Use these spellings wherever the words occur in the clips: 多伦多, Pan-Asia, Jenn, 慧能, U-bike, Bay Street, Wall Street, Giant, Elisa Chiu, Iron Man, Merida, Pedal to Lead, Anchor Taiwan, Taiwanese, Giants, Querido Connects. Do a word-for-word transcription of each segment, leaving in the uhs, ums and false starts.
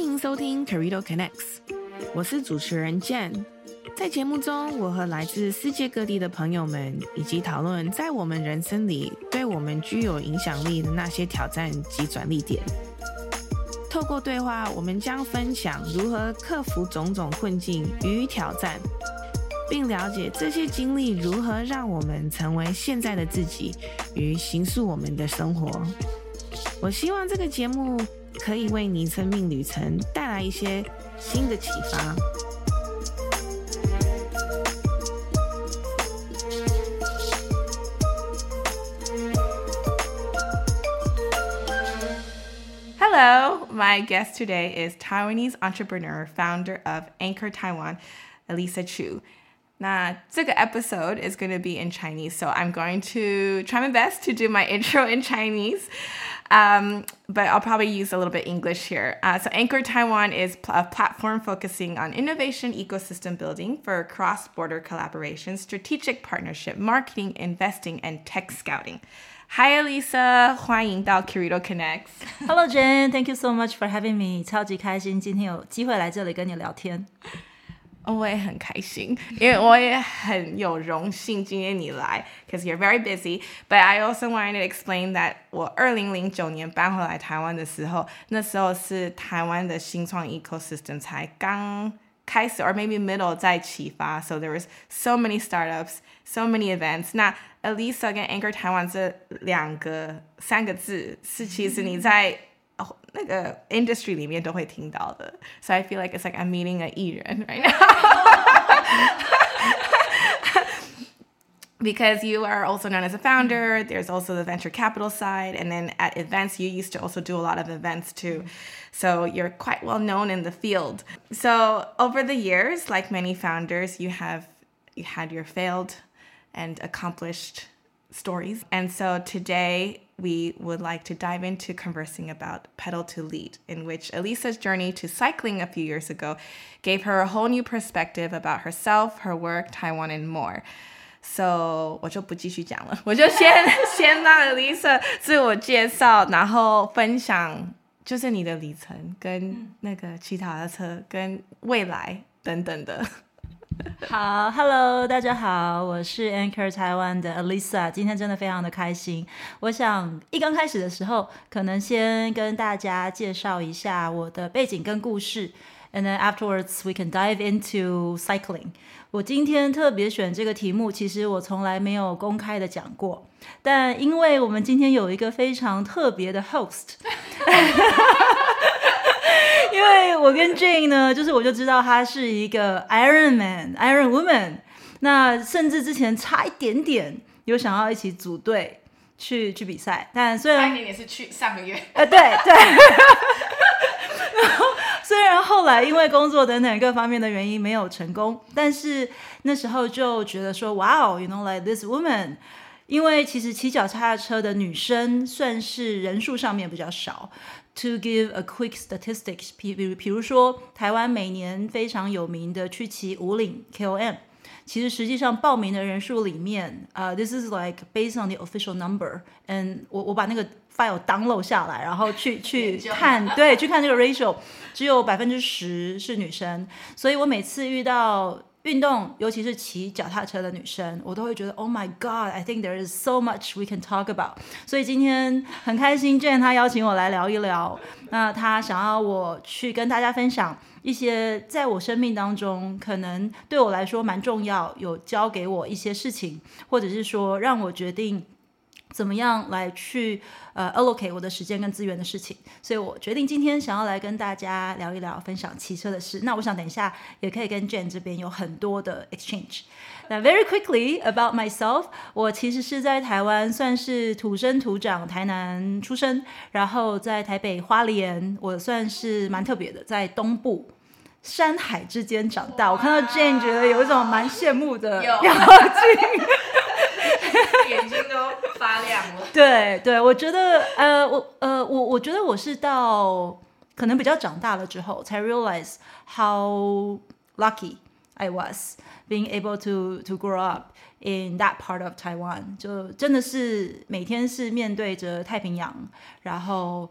欢迎收听 Querido Connects， 我是主持人 Jenn。 在节目中，我和来自世界各地的朋友们以及讨论在我们人生里对我们具有影响力的那些挑战及转捩点。透过对话，我们将分享如何克服种种困境与挑战，并了解这些经历如何让我们成为现在的自己与形塑我们的生活。我希望这个节目可以为你生命旅程带来一些新的启发。Hello, my guest today is Taiwanese entrepreneur, founder of Anchor Taiwan, Elisa Chiu. 那这个 episode is going to be in Chinese, so I'm going to try my best to do my intro in Chinese. Um, but I'll probably use a little bit English here. Uh, so Anchor Taiwan is pl- a platform focusing on innovation ecosystem building for cross-border collaboration, strategic partnership, marketing, investing, and tech scouting. Hi, Elisa. 欢迎到 Querido Connects. Hello, Jen. Thank you so much for having me. 超级开心今天有机会来这里跟你聊天。我也很开心，因为我也很有荣幸今天你来 because you're very busy. But I also wanted to explain that 我二零零九年搬回来台湾的时候，那时候是台湾的新创 ecosystem 才刚开始 or maybe middle 在启发， so there was so many startups, so many events. 那 Elisa 跟 Anchor Taiwan 这两个三个字是其实你在那个 industry 里面都会听到的， so I feel like it's like I'm meeting an 艺人 right now. Because you are also known as a founder, there's also the venture capital side, and then at events you used to also do a lot of events too, so you're quite well known in the field. So over the years, like many founders, you have you had your failed and accomplished stories, and so today we would like to dive into conversing about Pedal to Lead, in which Elisa's journey to cycling a few years ago gave her a whole new perspective about herself, her work, Taiwan, and more. So 我就不继续讲了，我就先先让 Elisa 自我介绍，然后分享就是你的里程跟那个骑脚踏车跟未来等等的。好 ，Hello， 大家好，我是 Anchor 台湾的 Elisa， 今天真的非常的开心。我想一刚开始的时候，可能先跟大家介绍一下我的背景跟故事 ，and then afterwards we can dive into cycling。我今天特别选这个题目，其实我从来没有公开的讲过，但因为我们今天有一个非常特别的 host。因为我跟 Jenn 呢，就是我就知道她是一个 Iron Man、Iron Woman， 那甚至之前差一点点有想要一起组队去去比赛，但虽然差一点点是去上个月，呃，对对。然后虽然后来因为工作等等各方面的原因没有成功，但是那时候就觉得说，哇哦 ，you know like this woman。因为其实骑脚踏车的女生算是人数上面比较少。To give a quick statistics， 比, 比如说台湾每年非常有名的去骑五岭 K O M， 其实实际上报名的人数里面，呃、uh, ，this is like based on the official number，and 我我把那个 file download 下来，然后去去看，对，去看这个 ratio， 只有百分之十是女生，所以我每次遇到。运动，尤其是骑脚踏车的女生，我都会觉得 Oh my God, I think there is so much we can talk about. 所以今天很开心 Jenn 她邀请我来聊一聊，那她想要我去跟大家分享一些在我生命当中可能对我来说蛮重要，有教给我一些事情，或者是说让我决定怎么样来去呃 allocate 我的时间跟资源的事情，所以我决定今天想要来跟大家聊一聊分享骑车的事。那我想等一下也可以跟 Jenn 这边有很多的 exchange。那 very quickly about myself， 我其实是在台湾算是土生土长，台南出生，然后在台北花莲，我算是蛮特别的，在东部。山海之间长大，我看到 Jenn 觉得有一种蛮羡慕的表情。眼睛都发亮了。对对，我觉得呃我呃我我觉得我是到可能比较长大了之后才 realize how lucky I was being able to to grow up in that part of Taiwan。就真的是每天是面对着太平洋，然后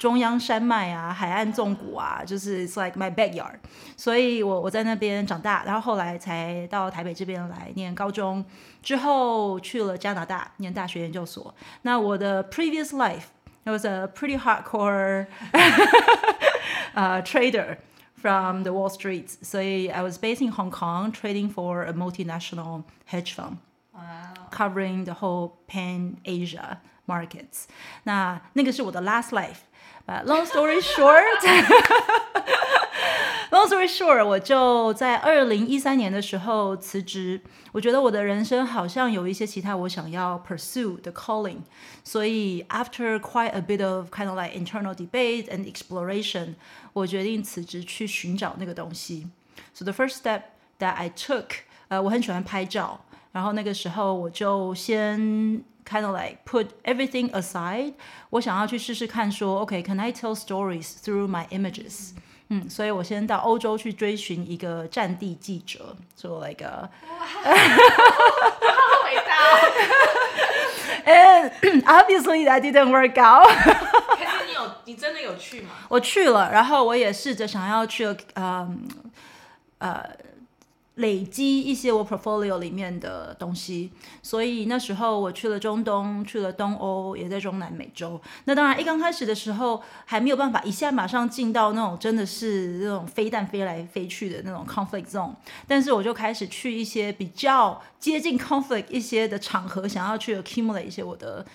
中央山脉啊，海岸纵谷啊，就是 it's like my backyard。所以我我在那边长大，然后后来才到台北这边来念高中，之后去了加拿大念大学研究所。那我的 previous life it was a pretty hardcore 、uh, trader from the Wall Street. 所以 I was based in Hong Kong trading for a multinational hedge fund. Wow. Covering the whole Pan-Asia markets. 那那个是我的 last life. But long story short, long story short, 我就在二零一三年的时候辞职。我觉得我的人生好像有一些其他我想要 pursue the calling. 所以 after quite a bit of kind of like internal debate and exploration, 我决定辞职去寻找那个东西。So the first step that I took, 呃，我很喜欢拍照。然后那个时候我就先 kind of like put everything aside， 我想要去试试看说 OK, can I tell stories through my images？ 嗯，所以我先到欧洲去追寻一个战地记者，做了一个，好伟大。And obviously that didn't work out 。可是你有，你真的有去吗？我去了，然后我也试着想要去，嗯，呃。累积一些我 portfolio 里面的东西，所以那时候我去了中东，去了东欧，也在中南美洲。那当然一刚开始的时候还没有办法一下马上进到那种真的是那种飞弹飞来飞去的那种 conflict zone， 但是我就开始去一些比较接近 conflict 一些的场合，想要去 accumulate 一些我的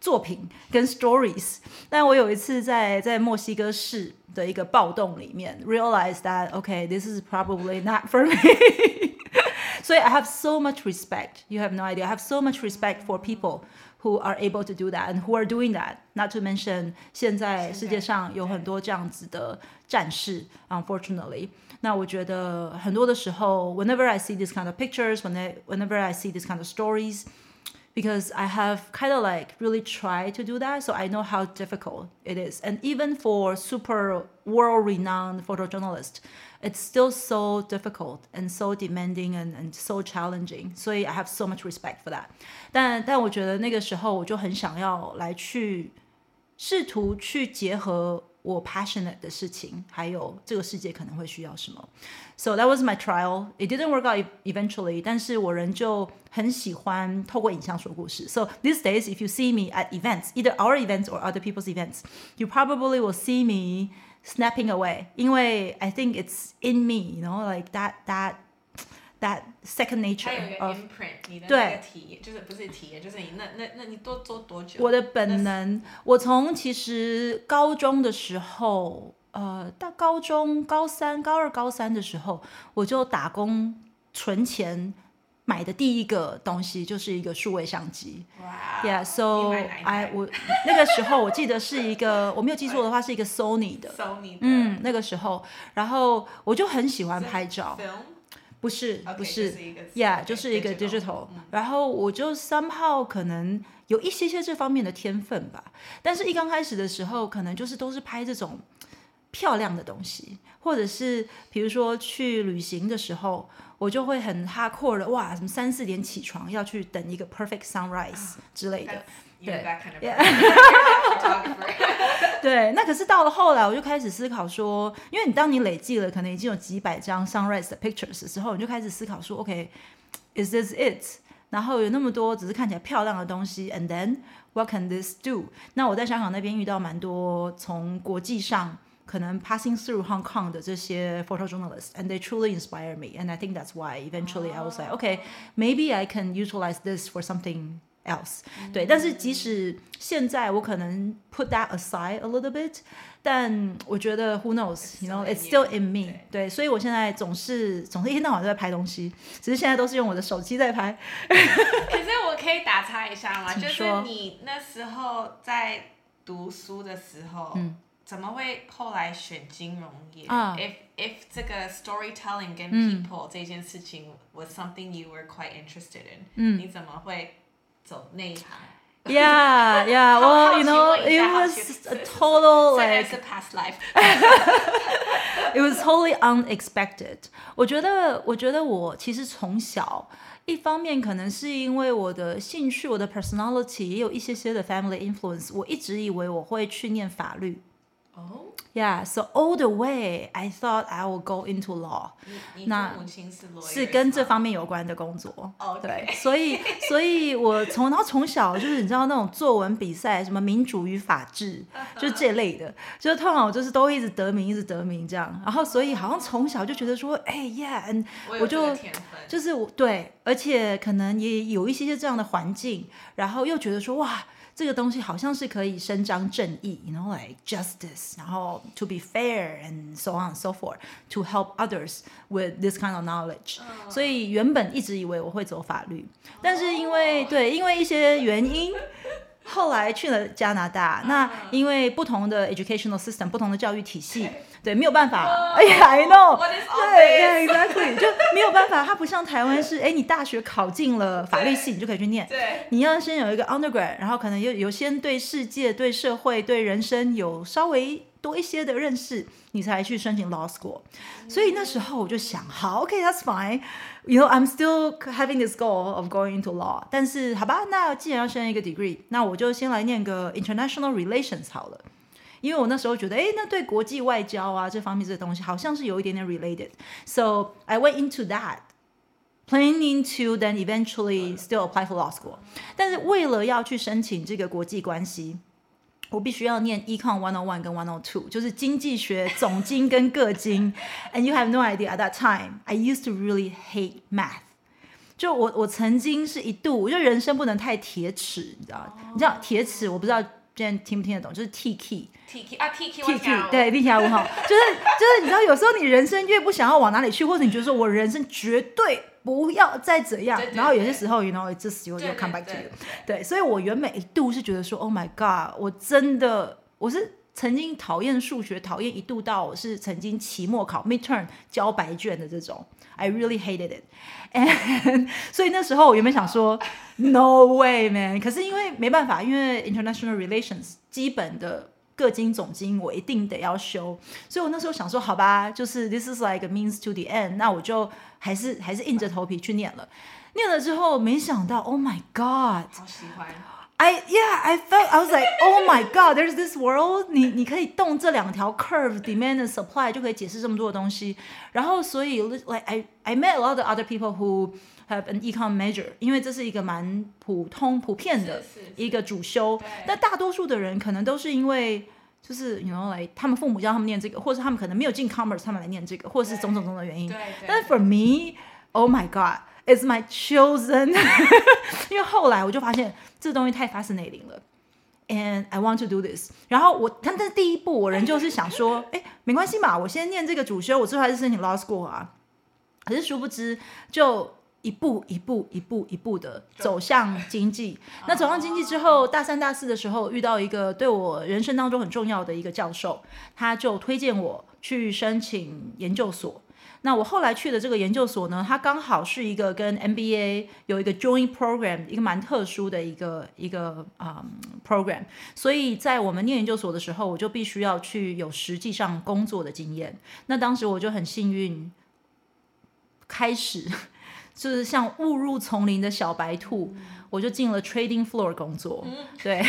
作品跟 stories。 但我有一次在在墨西哥市的一个暴动里面 realize that okay, this is probably not for me 所以 I have so much respect, you have no idea, I have so much respect for people who are able to do that and who are doing that, not to mention 现在世界上有很多这样子的战士 unfortunately。 那我觉得很多的时候 whenever I see this kind of pictures, whenever I see this kind of stories,because I have kind of like really tried to do that, so I know how difficult it is. And even for super world-renowned photojournalists, it's still so difficult and so demanding and, and so challenging. So I have so much respect for that. 但但我觉得那个时候我就很想要来去试图去结合我 passionate 的事情，还有这个世界可能会需要什么。So that was my trial. It didn't work out eventually, 但是我仍旧很喜欢透过影像说故事。So these days, if you see me at events, either our events or other people's events, you probably will see me snapping away. 因为 I think it's in me, you know, like that, that, that second nature. 它有一个 imprint, 你的那个体验，就是不是体验，就是你那那那你多做多久？我的本能，我从其实高中的时候。呃，到高中高三、高二、高三的时候，我就打工存钱买的第一个东西就是一个数位相机。哇、wow, ！Yeah, so I 我那个时候我记得是一个，我没有记错的话是一个 Sony 的。Sony 的。嗯，那个时候，然后我就很喜欢拍照。不是， okay, 不是 ，Yeah， 就是一个 digital、嗯。然后我就 somehow 可能有一些些这方面的天分吧，但是一刚开始的时候，可能就是都是拍这种。漂亮的东西，或者是比如说去旅行的时候，我就会很 hardcore 的，哇，什么三四点起床要去等一个 perfect sunrise 之类的。Oh, you're that kind of photographer. 对，那可是到了后来，我就开始思考说，因为你当你累计了，可能已经有几百张 sunrise 的 pictures 的时候，你就开始思考说 ，OK, is this it？ 然后有那么多只是看起来漂亮的东西 ，and then what can this do？ 那我在香港那边遇到蛮多从国际上。可能 passing through Hong Kong 的这些 photojournalists, and they truly inspire me, and I think that's why eventually I was like, okay, maybe I can utilize this for something else. 对，但是即使现在我可能 put that aside a little bit, 但我觉得 who knows, you know, it's still in me. 对，所以我现在总是总是一天到晚都在拍东西，只是现在都是用我的手机在拍。可是我可以打岔一下吗？就是你那时候在读书的时候。嗯怎么会后来选金融业？ uh, if, if 这个 storytelling 跟 people、嗯、这件事情 was something you were quite interested in、嗯、你怎么会走那一行？ Yeah, yeah, well, you know, it was a total like... past life. It was totally unexpected. 我觉得，我觉得我其实从小一方面可能是因为我的兴趣，我的 personality 也有一些些的 family influence， 我一直以为我会去念法律 Oh. Yeah, so all the way, I thought I would go into law. 你, 你父母亲是 lawyer 是跟这方面有关的工作。 Okay. 对, 所以, 所以我从, 然后从小就是, 你知道那种作文比赛, 什么民主与法治, 就这类的, 就通常我就是都一直得名一直得名这样, 然后所以好像从小就觉得说, 哎, yeah, and 我有这个 我就, 就是, 对, 而且可能也有一些这样的环境, 然后又觉得说, 哇, 这个东西好像是可以伸张正义, you know, like justice, 然后 to be fair and so on and so forth, to help others with this kind of knowledge. 所以原本一直以为我会走法律, 但是因为, 对, 因为一些原因, 后来去了加拿大, 那因为不同的 educational system, 不同的教育体系, 对, 没有办法, yeah, I know, 对, yeah, exactly, 就没有办法, 它不像台湾是, 诶, 你大学考进了法律系, 你就可以去念, 你要先有一个 undergrad, 然后可能有先对世界, 对社会, 对人生有稍微 多一些的认识, 你才去申请 law school. 所以那时候我就想好, okay, that's fine. You know, I'm still having this goal of going into law. 但是好吧，那既然要先一个 degree, 那我就先来念个 international relations 好了。 因为我那时候觉得 诶，那对国际外交啊, 这方面这东西好像是有一点点 related. So I went into that, planning to then eventually still apply for law school. 但是为了要去申请这个国际关系, 我必须要念 Econ one oh one 跟 one oh two, 就是经济学总经跟个经 and you have no idea at that time I used to really hate math. 就我我曾经是一度, 就人生不能太铁齿, 你知道, 你知道铁齿, 我不知道 Jenn 听不听得懂, 就是 T-Key T-Key, 啊 T-Key, 我讲了 对 T-Key 五号, 就是就是你知道有时候你人生越不想要往哪里去，或者你觉得说我人生绝对 不要再怎样, 然后有些时候, you know, it just will come back to you. 对, 所以我原本一度是觉得说, oh my god, 我真的, 我是曾经讨厌数学, 讨厌一度到我是曾经期末考, midterm, 交白卷的这种, I really hated it. And 所以那时候我原本想说, no way, man, 可是因为没办法, 因为 international relations, 基本的 各经总经我一定得要修, 所以我那时候想说好吧, 就是 this is like a means to the end, 那我就还是, 还是硬着头皮去念了, 念了之后没想到, oh my god, 好喜欢, I, yeah, I felt, I was like, oh my god, there's this world, 你, 你可以动这两条 curve, demand and supply, 就可以解释这么多的东西, 然后所以, like, I, I met a lot of other people who have an econ major, 因为这是一个蛮普通普遍的一个主修, 但大多数的人可能都是因为就是 you know, like, 他们父母叫他们念这个, 或是他们可能没有进 commerce, 他们来念这个, 或是种种种的原因, 但 for me, oh my god, it's my chosen. 因为后来我就发现这东西太 fascinating 了 and I want to do this, 然后我, 但是第一步我人就是想说 诶，没关系嘛, 我先念这个主修, 我之后还是申请 law school 啊, 可是殊不知就 一步一步一步一步的走向经济 那走向经济之后 大三大四的时候 遇到一个对我人生当中很重要的一个教授 他就推荐我去申请研究所 那我后来去的这个研究所呢 它刚好是一个跟 M B A 有一个 joint program 一个蛮特殊的一个, 一个, um, program 所以在我们念研究所的时候 我就必须要去有实际上工作的经验 那当时我就很幸运 开始 就是像误入丛林的小白兔 我就进了 trading floor 工作 对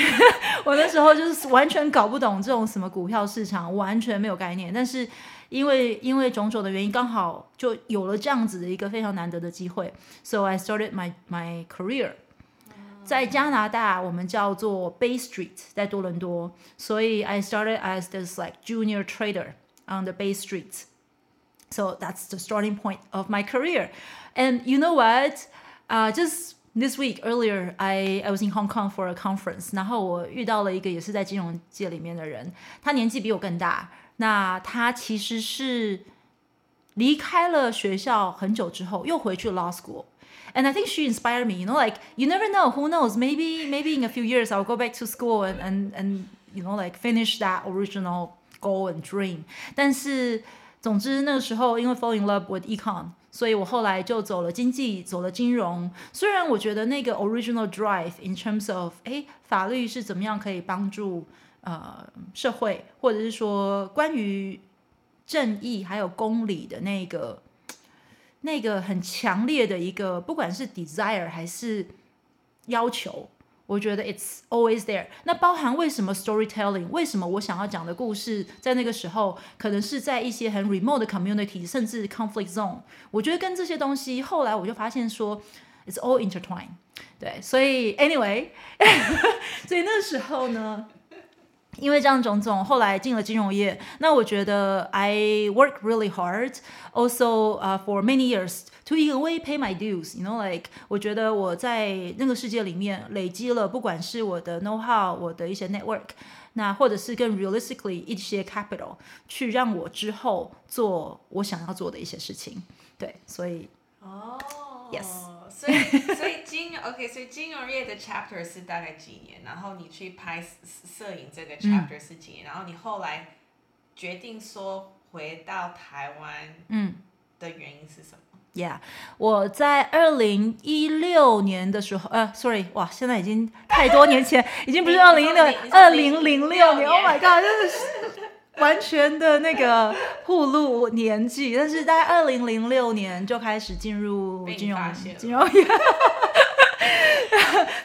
我那时候就是完全搞不懂这种什么股票市场 完全没有概念 但是因为, 因为种种的原因 刚好就有了这样子的一个非常难得的机会 So I started my, my career 在加拿大我们叫做 Bay Street 在多伦多 所以 I started as this like junior trader on the Bay Street. So that's the starting point of my career. And you know what? Uh, just this week, earlier, I, I was in Hong Kong for a conference. 然后我遇到了一个也是在金融界里面的人 他年纪比我更大 那他其实是离开了学校很久之后 又回去 law school. And I think she inspired me. You know, like, you never know, who knows? Maybe, maybe in a few years, I'll go back to school and, and, and you know, like, finish that original goal and dream. 但是 总之那个时候因为 fall in love with econ 所以我后来就走了经济 走了金融 虽然我觉得那个 original drive in terms of 诶法律是怎么样可以帮助 呃, 社会 或者是说关于正义 还有公理的那个 那个很强烈的一个 不管是 desire 还是要求我觉得 it's always there。 那包含为什么 storytelling， 为什么我想要讲的故事在那个时候可能是在一些很 remote 的 community 甚至 conflict zone， 我觉得跟这些东西后来我就发现说 it's all intertwined。 对，所以 anyway 所以那时候呢因为这样种种，后来进了金融业。那我觉得 I work really hard, also、uh, for many years to in a way pay my dues. You know, like 我觉得我在那个世界里面累积了，不管是我的 know how， 我的一些 network， 那或者是更 realistically 一些 capital， 去让我之后做我想要做的一些事情。对，所以哦、oh, ，yes。所以，所以金融 ，OK， 所以金融业的 chapter 是大概几年？然后你去拍摄影这个 chapter 是几年？嗯、然后你后来决定说回到台湾，嗯，的原因是什么？嗯Yeah, 我在二零一六年的时候，呃 ，sorry， 哇，现在已经太多年前，已经不是二零一六，二零零六年 ，Oh my god， 真的是完全的那个暴露年纪，但是在二零零六年就开始进入金融金融业，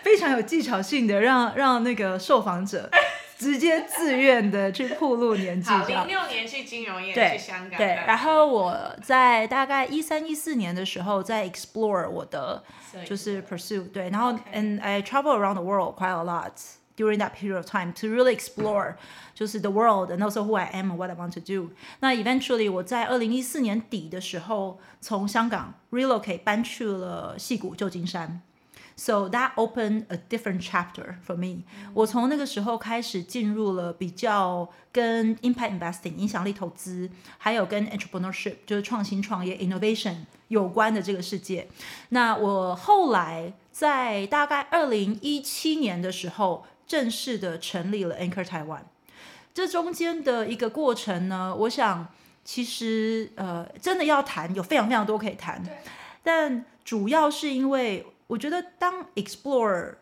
非常有技巧性的让让那个受访者。直接自愿的去暴露年纪。好，零六年去金融业，去香港。对，然后我在大概一三一四年的时候，在 explore 我的就是 pursue 对，然后 and I travel around the world quite a lot during that period of time to really explore 就是 the world and also who I am and what I want to do. 那 eventually 我在二零一四年底的时候，从香港 relocate 搬去了矽谷旧金山。So that opened a different chapter for me. 我从那个时候开始进入了比较跟 impact investing 影响力投资，还有跟 entrepreneurship 就是创新创业 innovation 有关的这个世界。那我后来在大概二零一七年的时候，正式的成立了 Anchor Taiwan。这中间的一个过程呢，我想其实呃真的要谈有非常非常多可以谈，但主要是因为。我觉得当 explore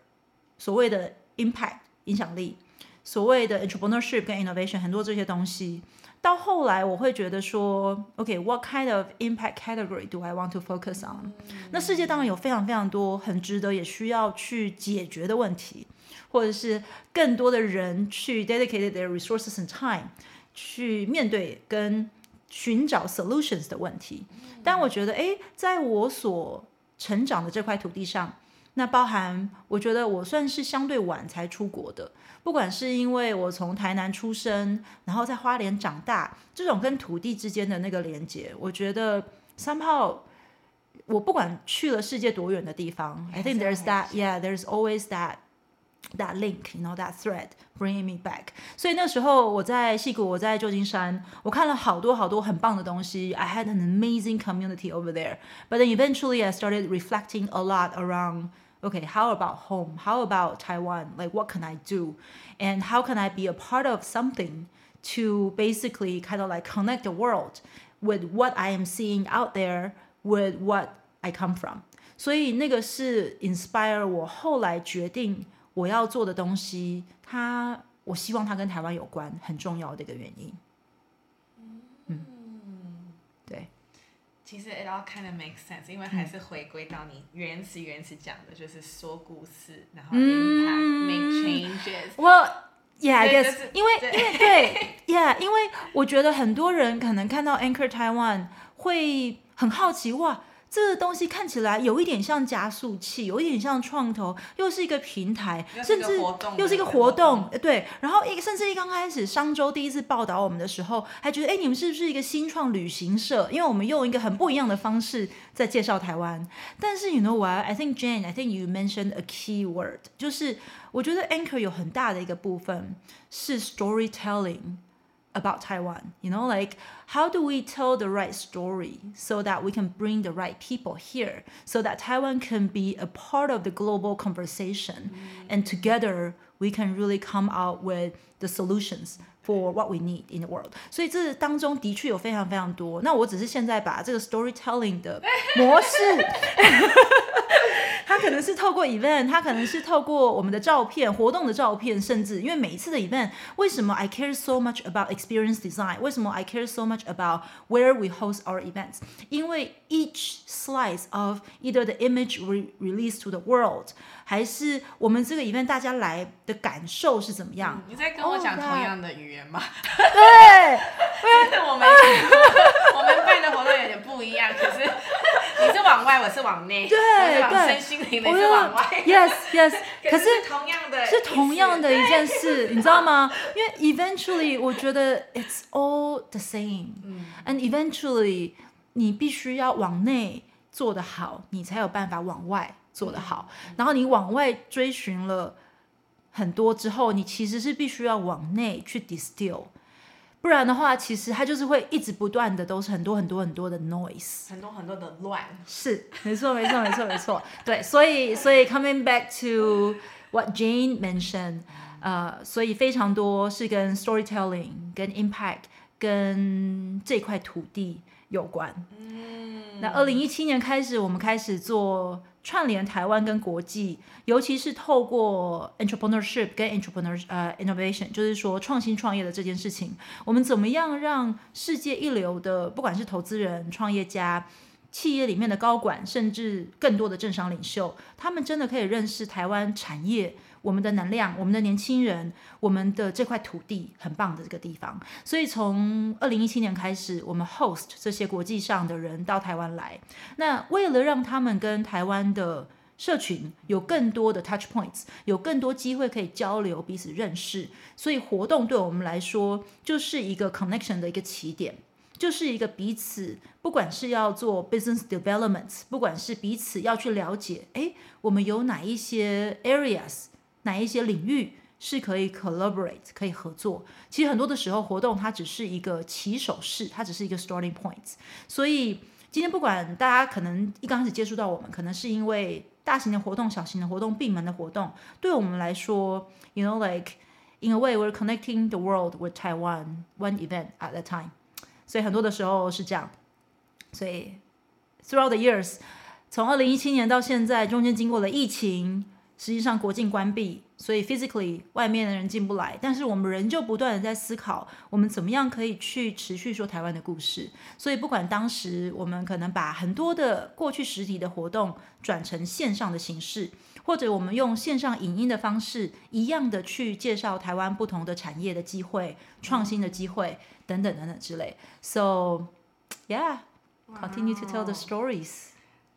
所谓的 impact 影响力，所谓的 entrepreneurship 跟 innovation 很多这些东西，到后来我会觉得说 OK what kind of impact category do I want to focus on、嗯、那世界当然有非常非常多很值得也需要去解决的问题，或者是更多的人去 dedicate their resources and time 去面对跟寻找 solutions 的问题、嗯、但我觉得诶在我所成长的这块土地上，那包含我觉得我算是相对晚才出国的，不管是因为我从台南出生，然后在花莲长大，这种跟土地之间的那个连结，我觉得 somehow 我不管去了世界多远的地方 I think there's that yeah there's always that that link you know that thread bringing me back. 所以那时候我在矽谷，我在旧金山，我看了好多好多很棒的东西。 I had an amazing community over there, but then eventually I started reflecting a lot around okay how about home, how about Taiwan, like what can I do and how can I be a part of something to basically kind of like connect the world with what I am seeing out there with what I come from. 所以那个是 inspire 我后来决定我要做的东西，它我希望它跟台湾有关，很重要的一个原因。嗯，对。其实 it all kind of makes sense， 因为还是回归到你原始原始讲的，就是说故事，然后 impact、嗯、make changes。Well, yeah, I guess 因为因为对 ，yeah， 因为我觉得很多人可能看到 Anchor Taiwan 会很好奇哇。这个东西看起来有一点像加速器，有一点像创投，又是一个平台，甚至又是一个活动，对。然后甚至一刚开始商周第一次报道我们的时候，还觉得哎，你们是不是一个新创旅行社？因为我们用一个很不一样的方式在介绍台湾。但是 you know what? I think Jenn, I think you mentioned a key word， 就是我觉得 Anchor 有很大的一个部分是 storytelling。About Taiwan, you know, like how do we tell the right story so that we can bring the right people here so that Taiwan can be a part of the global conversation mm. and together we can really come out with the solutions for what we need in the world. 所以这当中的确有非常非常多，那我只是现在把这个 storytelling 的模式他可能是透过 event， 他可能是透过我们的照片，活动的照片，甚至因为每一次的 event， 为什么 I care so much about experience design， 为什么 I care so much about where we host our events， 因为 each slice of either the image we release to the world， 还是我们这个 event 大家来的感受是怎么样。你在跟我讲同样的语言吗？ Oh, right. 对，其实我们我们办的活动有点不一样，可是你是往外，我是往内，对，我是往身心灵，你是往外。Yes, yes 可。可是同样的，是同样的一件事，你知道吗？因为 eventually 我觉得 it's all the same， 嗯 ，and eventually 你必须要往内做得好，你才有办法往外做得好。嗯、然后你往外追寻了很多之后，你其实是必须要往内去 distill。不然的话，其实它就是会一直不断的都是很多很多很多的 noise， 很多很多的乱。是，没错，没错，没错，没错。对，所以，所以 coming back to what Jane mentioned， 呃，所以非常多是跟 storytelling、跟 impact、跟这块土地有关。嗯。那二零一七年开始，我们开始做串联台湾跟国际，尤其是透过 entrepreneurship 跟 entrepreneur 呃、uh, innovation， 就是说创新创业的这件事情，我们怎么样让世界一流的，不管是投资人、创业家、企业里面的高管，甚至更多的政商领袖，他们真的可以认识台湾产业。我们的能量，我们的年轻人，我们的这块土地很棒的这个地方。所以从二零一七年开始，我们 host 这些国际上的人到台湾来。那为了让他们跟台湾的社群有更多的 touch points， 有更多机会可以交流，彼此认识，所以活动对我们来说就是一个 connection 的一个起点。就是一个彼此，不管是要做 business development， 不管是彼此要去了解，诶，我们有哪一些 areas，哪一些领域是可以 collaborate 可以合作。其实很多的时候活动它只是一个起手式，它只是一个 starting point。 所以今天不管大家可能一刚开始接触到我们，可能是因为大型的活动、小型的活动、闭门的活动，对我们来说 you know like in a way we're connecting the world with Taiwan one event at a time， 所以很多的时候是这样。所以 throughout the years， 从二零一七年到现在，中间经过了疫情，实际上国境关闭，所以 physically 外面的人进不来，但是我们仍旧不断的在思考我们怎么样可以去持续说台湾的故事。所以不管当时我们可能把很多的过去实体的活动转成线上的形式，或者我们用线上影音的方式一样的去介绍台湾不同的产业的机会、创新的机会等等等等之类。 So yeah, continue to tell the stories.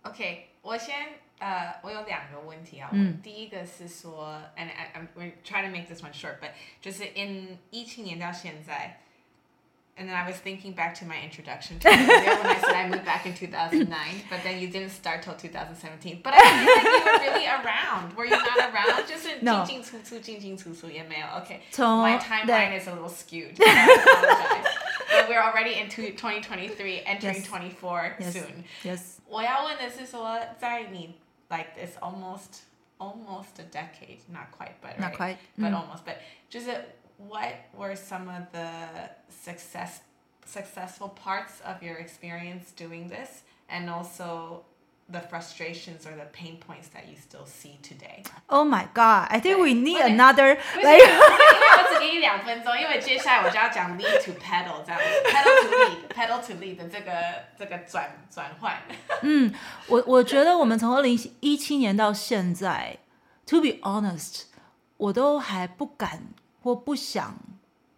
OK， 我先呃、uh, 我有两个问题啊。嗯、第一个是说 and I, I'm we're trying to make this one short, but 就是 in 一七年到现在， and then I was thinking back to my introduction to you when I said I moved back in two thousand nine, but then you didn't start till twenty seventeen, but I feel like you were really around. Were you not around? 就是进进出出进进出出也没有 OK, my timeline is a little skewed, I apologize. But we're already into twenty twenty-three, entering yes. twenty-four yes. soon. Yes. 我要问的是说在你like it's almost almost a decade, not quite, but right? Not quite, but mm. almost. But just what were some of the success successful parts of your experience doing this, and also the frustrations or the pain points that you still see today? Oh my god, I think right. we need okay. another like. 我只给你两分钟，因为接下来我就要讲 lead to pedal 这样 ，pedal to lead, pedal to lead 的这个这个转转换。嗯，我我觉得我们从二零一七年到现在 ，to be honest， 我都还不敢或不想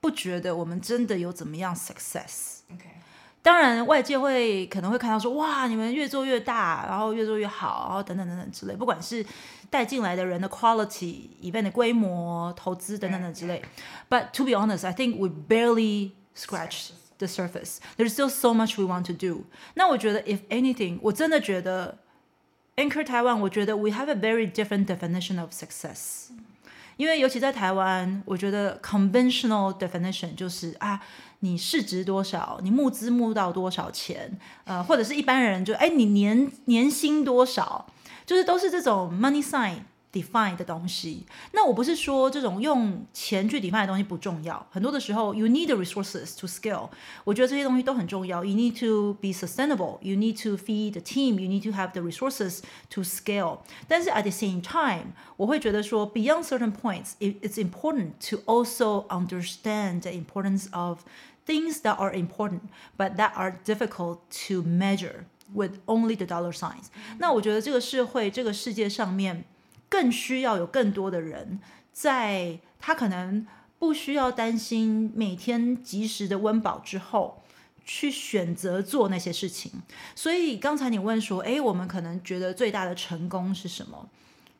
不觉得我们真的有怎么样 success。Okay. 当然外界会可能会看到说哇你们越做越大，然后越做越好，然后等等等等之类，不管是带进来的人的 quality、 event 的规模、投资等等等之类。 But to be honest, I think we barely scratched the surface. There's still so much we want to do. 那我觉得 if anything 我真的觉得 Anchor Taiwan 我觉得 we have a very different definition of success， 因为尤其在台湾我觉得 conventional definition 就是啊你市值多少，你募资募到多少钱，呃，或者是一般人就哎，你年年薪多少，就是都是这种 money sign define 的东西。那我不是说这种用钱去 define 的东西不重要，很多的时候 you need the resources to scale， 我觉得这些东西都很重要。You need to be sustainable, you need to feed the team, you need to have the resources to scale。 但是 at the same time 我会觉得说 beyond certain points it, it's important to also understand the importance of things that are important but that are difficult to measure with only the dollar signs。 那我觉得这个社会这个世界上面更需要有更多的人，在他可能不需要担心每天及时的温饱之后，去选择做那些事情。所以刚才你问说，诶，我们可能觉得最大的成功是什么？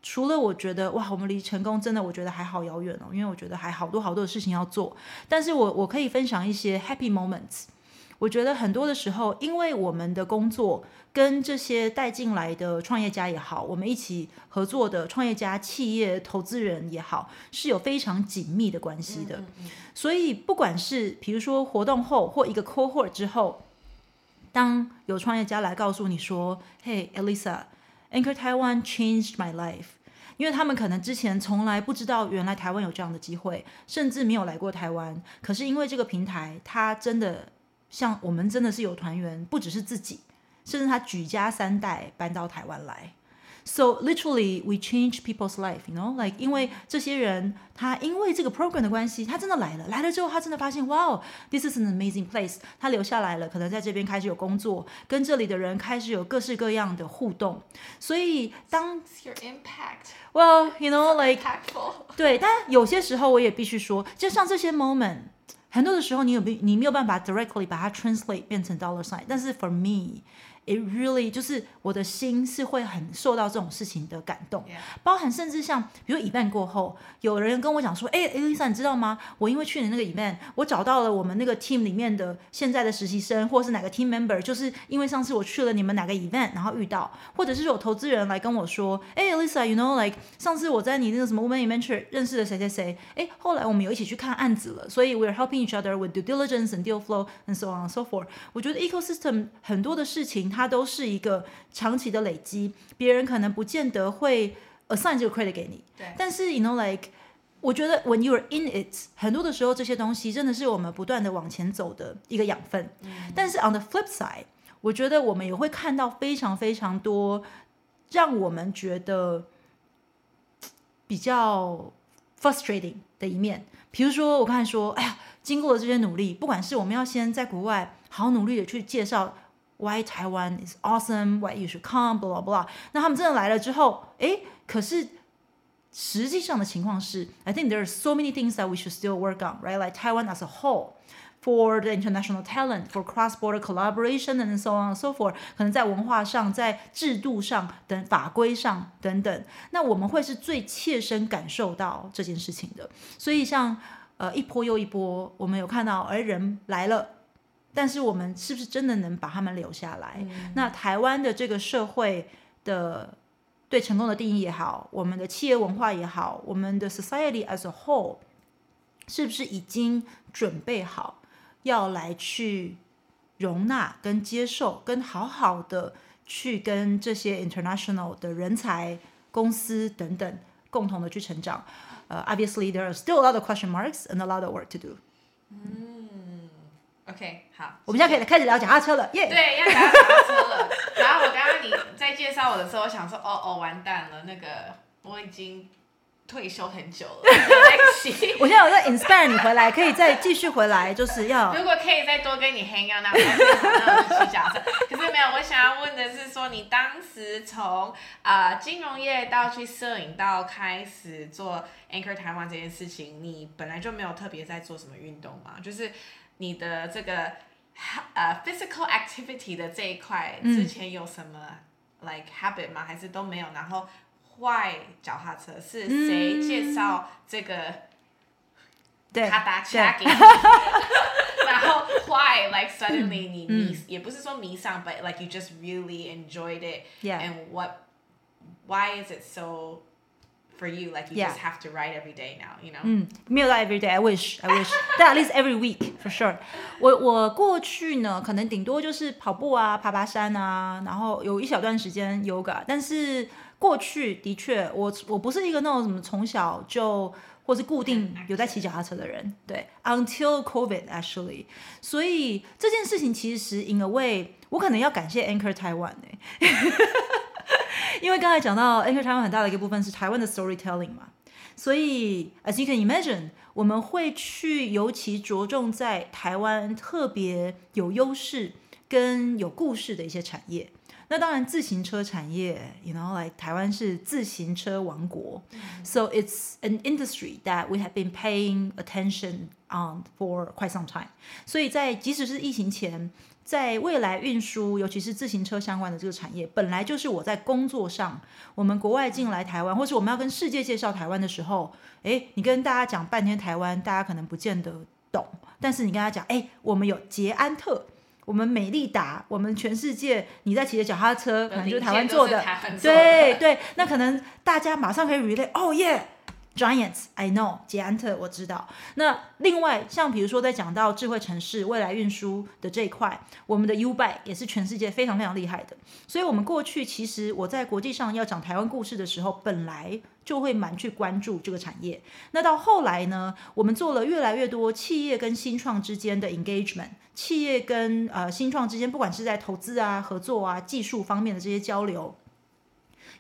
除了我觉得哇，我们离成功真的我觉得还好遥远哦，因为我觉得还好多好多的事情要做。但是我我可以分享一些 happy moments。我觉得很多的时候，因为我们的工作跟这些带进来的创业家也好，我们一起合作的创业家、企业投资人也好，是有非常紧密的关系的。所以不管是比如说活动后或一个 cohort 之后，当有创业家来告诉你说 Hey Elisa, Anchor Taiwan changed my life，因为他们可能之前从来不知道原来台湾有这样的机会，甚至没有来过台湾，可是因为这个平台它真的像我们真的是有团员，不只是自己，甚至他举家三代搬到台湾来。 So literally we change people's life, you know, like 因为这些人他因为这个 program 的关系，他真的来了来了之后他真的发现 wow, this is an amazing place， 他留下来了，可能在这边开始有工作，跟这里的人开始有各式各样的互动。所以当 It's your impact. Well, you know, like impactful. 对，但有些时候我也必须说，就像这些 moment，很多的时候你有你没有办法 directly 把它 translate 变成 dollar sign， 但是 for me it really 就是我的心是会很受到这种事情的感动， yeah. 包含甚至像比如 event 过后有人跟我讲说，哎 Elisa 你知道吗，我因为去年那个 event 我找到了我们那个 team 里面的现在的实习生或是哪个 team member， 就是因为上次我去了你们哪个 event 然后遇到，或者是有投资人来跟我说，哎 Elisa you know like 上次我在你那个什么 women venture 认识了谁谁谁，哎后来我们有一起去看案子了，所以 we're helping each other with due diligence and deal flow and so on and so forth。 我觉得 ecosystem 很多的事情它都是一个长期的累积，别人可能不见得会 assign 这个 credit 给你，但是 you know like 我觉得 when you're in it 很多的时候这些东西真的是我们不断的往前走的一个养分、嗯、但是 on the flip side 我觉得我们也会看到非常非常多让我们觉得比较 frustrating 的一面。比如说我刚才说，哎呀，经过了这些努力，不管是我们要先在国外好努力的去介绍Why Taiwan is awesome, why you should come, blah, blah, blah. 那他们真的来了之后，诶，可是实际上的情况是 I think there are so many things that we should still work on, right? Like Taiwan as a whole, for the international talent, for cross-border collaboration, and so on and so forth. 可能在文化上，在制度上，等法规上等等。那我们会是最切身感受到这件事情的。所以像、呃、一波又一波，我们有看到，而人来了，但是我们是不是真的能把他们留下来、嗯、那台湾的这个社会的对成功的定义也好，我们的企业文化也好，我们的 society as a whole 是不是已经准备好要来去容纳跟接受跟好好的去跟这些 international 的人才公司等等共同的去成长、uh, Obviously there are still a lot of question marks and a lot of work to do、嗯OK， 好，我们现在可以开始聊脚踏车了，耶、yeah! ！对，要聊脚踏车了。然后我刚刚你在介绍我的时候，我想说，哦哦，完蛋了，那个我已经退休很久了，对不起。我现在有在 inspire 你回来，可以再继续回来，就是要如果可以再多跟你 hang out， 那我就去脚踏车。可是没有，我想要问的是说，你当时从、呃、金融业到去摄影到开始做 Anchor 台湾这件事情，你本来就没有特别在做什么运动吗？就是。你的这个、uh, physical activity 的这一块之前有什么、嗯、like habit 吗？还是都没有？然后 why 脚踏车是谁介绍这个？对，他打 checking， 然后 why like suddenly 你迷、嗯、也不是说迷上 ，but like you just really enjoyed it、yeah. and what why is it so for you like you、yeah. just have to ride every day now, you know? 嗯，没有到 every day, I wish, I wish. But at least every week, for sure. 我我过去呢，可能顶多就是跑步啊，爬爬山啊，然后有一小段时间 yoga， 但是过去的确我我不是一个那种什么从小就或是固定有在骑脚踏车的人，对 until COVID actually， 所以这件事情其实 in a way 我可能要感谢 Anchor Taiwan、欸、因为刚才讲到 Anchor Taiwan 很大的一个部分是台湾的 storytelling 嘛，所以 as you can imagine 我们会去尤其着重在台湾特别有优势跟有故事的一些产业，那当然自行车产业 you know, like 台湾是自行车王国、mm-hmm. So it's an industry that we have been paying attention on for quite some time. 所以在即使是疫情前，在未来运输尤其是自行车相关的这个产业本来就是我在工作上我们国外进来台湾或是我们要跟世界介绍台湾的时候，诶，你跟大家讲半天台湾大家可能不见得懂，但是你跟他讲诶，我们有捷安特，我们美利达，我们全世界你在骑的脚踏车可能就是台湾做 的, 台湾做的对对，那可能大家马上可以 relate oh yeah Giants I know 捷安特我知道。那另外像比如说在讲到智慧城市未来运输的这一块，我们的 U-bike 也是全世界非常非常厉害的，所以我们过去其实我在国际上要讲台湾故事的时候本来就会蛮去关注这个产业，那到后来呢我们做了越来越多企业跟新创之间的 engagement， 企业跟、呃、新创之间不管是在投资啊合作啊技术方面的这些交流，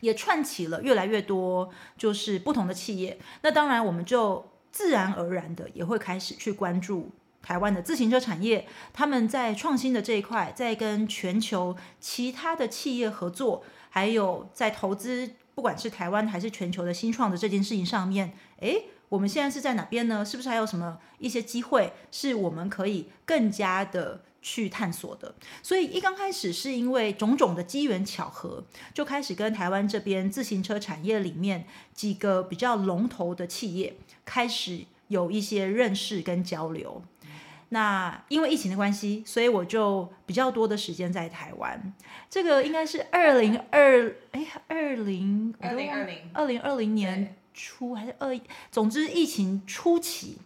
也串起了越来越多就是不同的企业，那当然我们就自然而然的也会开始去关注台湾的自行车产业，他们在创新的这一块，在跟全球其他的企业合作，还有在投资不管是台湾还是全球的新创的这件事情上面，诶，我们现在是在哪边呢？是不是还有什么一些机会是我们可以更加的去探索的？所以一刚开始是因为种种的机缘巧合，就开始跟台湾这边自行车产业里面几个比较龙头的企业开始有一些认识跟交流。那因为疫情的关系，所以我就比较多的时间在台湾。这个应该是二零二哎二零二零二零二零年初还是二，总之疫情初期。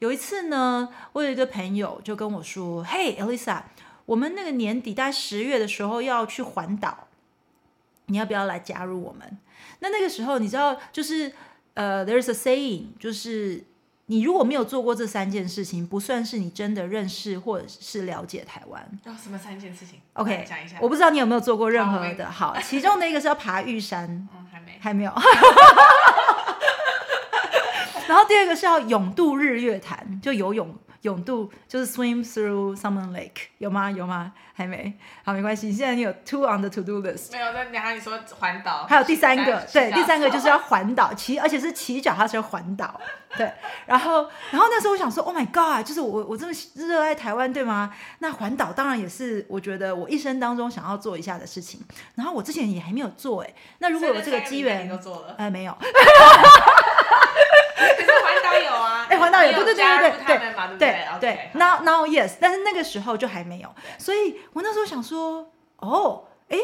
有一次呢，我有一个朋友就跟我说：“嘿 ，Elisa， 我们那个年底大概十月的时候要去环岛，你要不要来加入我们？”那那个时候你知道，就是呃、uh, ，there's a saying， 就是。你如果没有做过这三件事情，不算是你真的认识或者是了解台湾。哦，什么三件事情 ？OK， 讲一下。我不知道你有没有做过任何的。好，其中的一个是要爬玉山。嗯，还没，还没有。然后第二个是要泳渡日月潭，就游泳。泳渡就是 swim through Salmon Lake， 有吗？有吗？还没，好，没关系。现在你有 two on the to do list， 没有？但然后你说环岛，还有第三个，对，第三个就是要环岛骑，而且是骑脚踏车环岛，对。然后，然后那时候我想说 ，Oh my God， 就是我我这么热爱台湾，对吗？那环岛当然也是我觉得我一生当中想要做一下的事情。然后我之前也还没有做，哎，那如果有这个机缘，你都做了？哎，没有。可是环岛有啊，哎、欸，环岛有，对对对对对对对对。对、okay, ，now now yes， 但是那个时候就还没有，所以我那时候想说，哦，哎，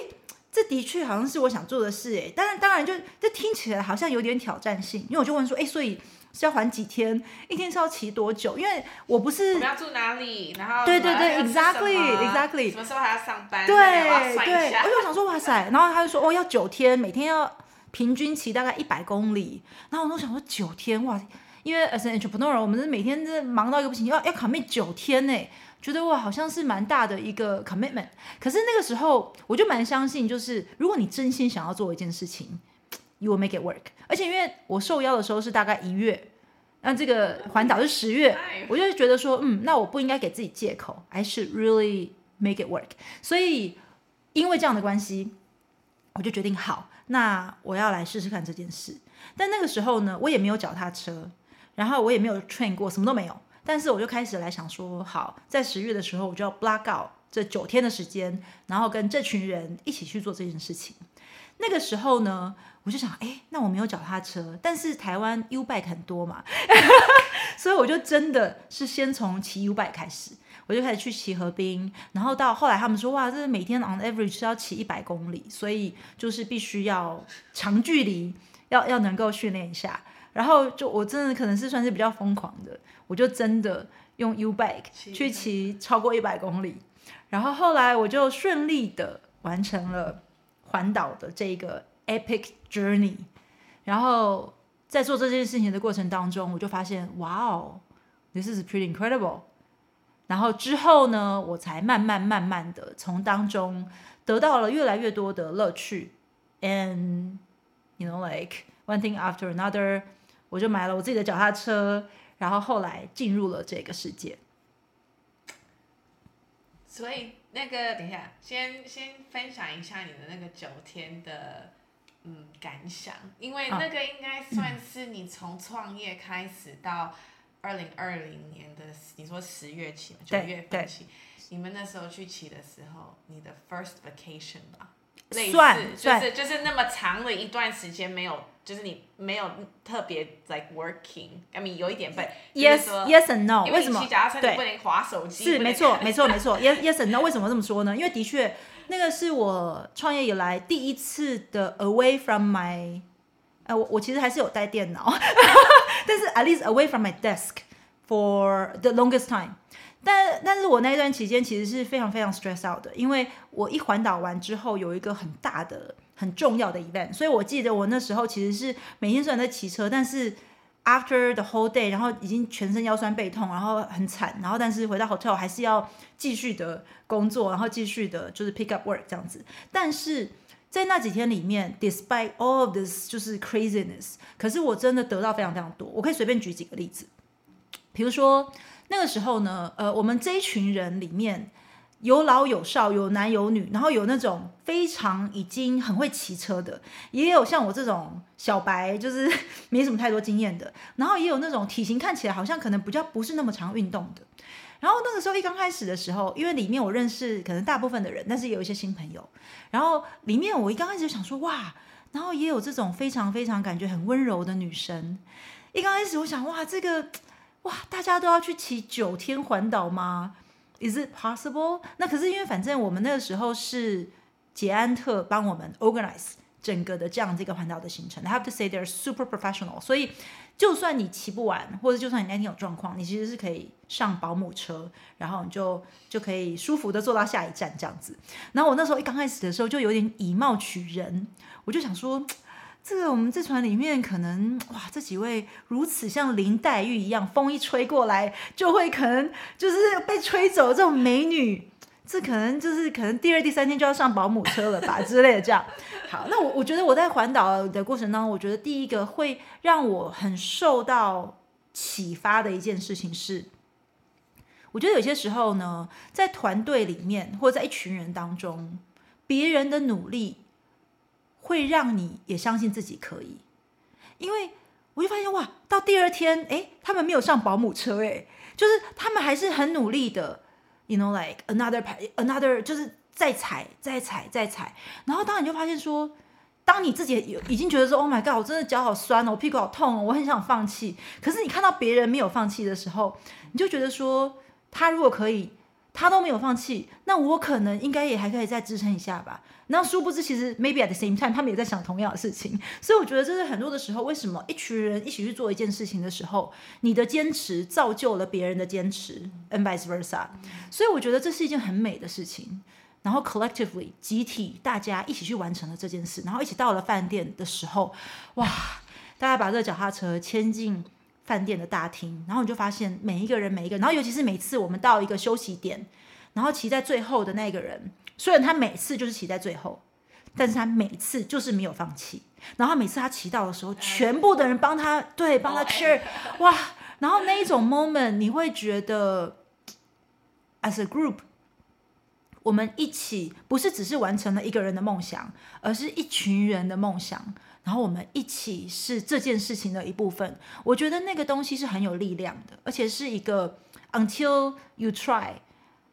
这的确好像是我想做的事，哎，当然当然就这听起来好像有点挑战性，因为我就问说，哎，所以是要还几天？一天是要骑多久？因为我不是我们要住哪里，然后对对对 ，exactly exactly， 什么时候还要上班？对对，我就想说哇塞，然后他就说哦要九天，每天要。平均骑大概一百公里，然后我都想说九天哇，因为 as an entrepreneur 我们是每天是忙到一个不行，要要 commit 九天呢，觉得哇好像是蛮大的一个 commitment。可是那个时候我就蛮相信，就是如果你真心想要做一件事情 ，you will make it work。而且因为我受邀的时候是大概一月，那这个环岛是十月，我就觉得说嗯，那我不应该给自己借口 ，I should really make it work。所以因为这样的关系，我就决定好。那我要来试试看这件事，但那个时候呢我也没有脚踏车，然后我也没有 train 过，什么都没有，但是我就开始来想说好，在十月的时候我就要 block out 这九天的时间，然后跟这群人一起去做这件事情。那个时候呢我就想哎，那我没有脚踏车，但是台湾 U-bike 很多嘛所以我就真的是先从骑 U-bike 开始，我就开始去骑河滨，然后到后来他们说哇这每天 on average 是要骑一百公里，所以就是必须要长距离 要, 要能够训练一下，然后就我真的可能是算是比较疯狂的，我就真的用 U-bike 去骑超过一百公里，然后后来我就顺利的完成了环岛的这个 epic journey。 然后在做这件事情的过程当中，我就发现 wow this is pretty incredible。 然后之后呢，我才慢慢慢慢的从当中得到了越来越多的乐趣。 and you know like one thing after another， 我就买了我自己的脚踏车，然后后来进入了这个世界。所以那个等一下，先先分享一下你的那个九天的嗯感想，因为那个应该算是你从创业开始到二零二零年的，你说十月起嘛，九月份起，你们那时候去骑的时候，你的 first vacation 吧，类似算就是就是那么长的一段时间没有。就是你没有特别 like working， I mean 有一点 but yes yes and no， 为什么？因为你骑脚踏车你不能滑手机，是没错没错没错 yes yes and no， 为什么这么说呢？因为的确那个是我创业以来第一次的 away from my， 呃我我其实还是有带电脑，但是 at least away from my desk for the longest time， 但但是我那一段期间其实是非常非常 stress out 的，因为我一环岛完之后有一个很大的。很重要的 event， 所以我记得我那时候其实是每天虽然在骑车，但是 after the whole day， 然后已经全身腰酸背痛，然后很惨，然后但是回到 hotel 还是要继续的工作，然后继续的就是 pick up work 这样子。但是在那几天里面 ，despite all of this 就是 craziness， 可是我真的得到非常非常多。我可以随便举几个例子，比如说那个时候呢，呃，我们这一群人里面。有老有少，有男有女，然后有那种非常已经很会骑车的，也有像我这种小白，就是没什么太多经验的，然后也有那种体型看起来好像可能比较不是那么常运动的。然后那个时候一刚开始的时候，因为里面我认识可能大部分的人，但是也有一些新朋友。然后里面我一刚开始就想说哇，然后也有这种非常非常感觉很温柔的女生。一刚开始我想哇，这个哇大家都要去骑九天环岛吗？Is it possible？ 那可是因为反正我们那个时候是捷安特帮我们 organize 整个的这样这个环岛的行程。I have to say they're super professional。所以就算你骑不完，或者就算你那天有状况，你其实是可以上保姆车，然后你就就可以舒服的坐到下一站这样子。然后我那时候一刚开始的时候就有点以貌取人，我就想说，这个我们这船里面可能哇，这几位如此像林黛玉一样，风一吹过来就会可能就是被吹走这种美女，这可能就是可能第二第三天就要上保姆车了吧之类的这样。好，那我我觉得我在环岛的过程当中，我觉得第一个会让我很受到启发的一件事情是，我觉得有些时候呢，在团队里面或者在一群人当中，别人的努力。会让你也相信自己可以，因为我就发现哇，到第二天，哎，他们没有上保姆车，哎，就是他们还是很努力的 ，you know like another another， 就是再踩再踩再踩，然后当然你就发现说，当你自己已经觉得说 ，Oh my god， 我真的脚好酸哦，我屁股好痛哦，我很想放弃，可是你看到别人没有放弃的时候，你就觉得说，他如果可以。他都没有放弃，那我可能应该也还可以再支撑一下吧。那殊不知，其实 maybe at the same time， 他们也在想同样的事情。所以我觉得这是很多的时候，为什么一群人一起去做一件事情的时候，你的坚持造就了别人的坚持 ，and vice versa。所以我觉得这是一件很美的事情。然后 collectively 集体大家一起去完成了这件事，然后一起到了饭店的时候，哇，大家把这个脚踏车牵进。饭店的大厅，然后你就发现每一个人每一个人，然后尤其是每次我们到一个休息点，然后骑在最后的那个人，虽然他每次就是骑在最后，但是他每次就是没有放弃，然后每次他骑到的时候，全部的人帮他，对，帮他 cheer， 哇，然后那一种 moment 你会觉得 as a group 我们一起不是只是完成了一个人的梦想，而是一群人的梦想，然后我们一起是这件事情的一部分。我觉得那个东西是很有力量的，而且是一个 until you try，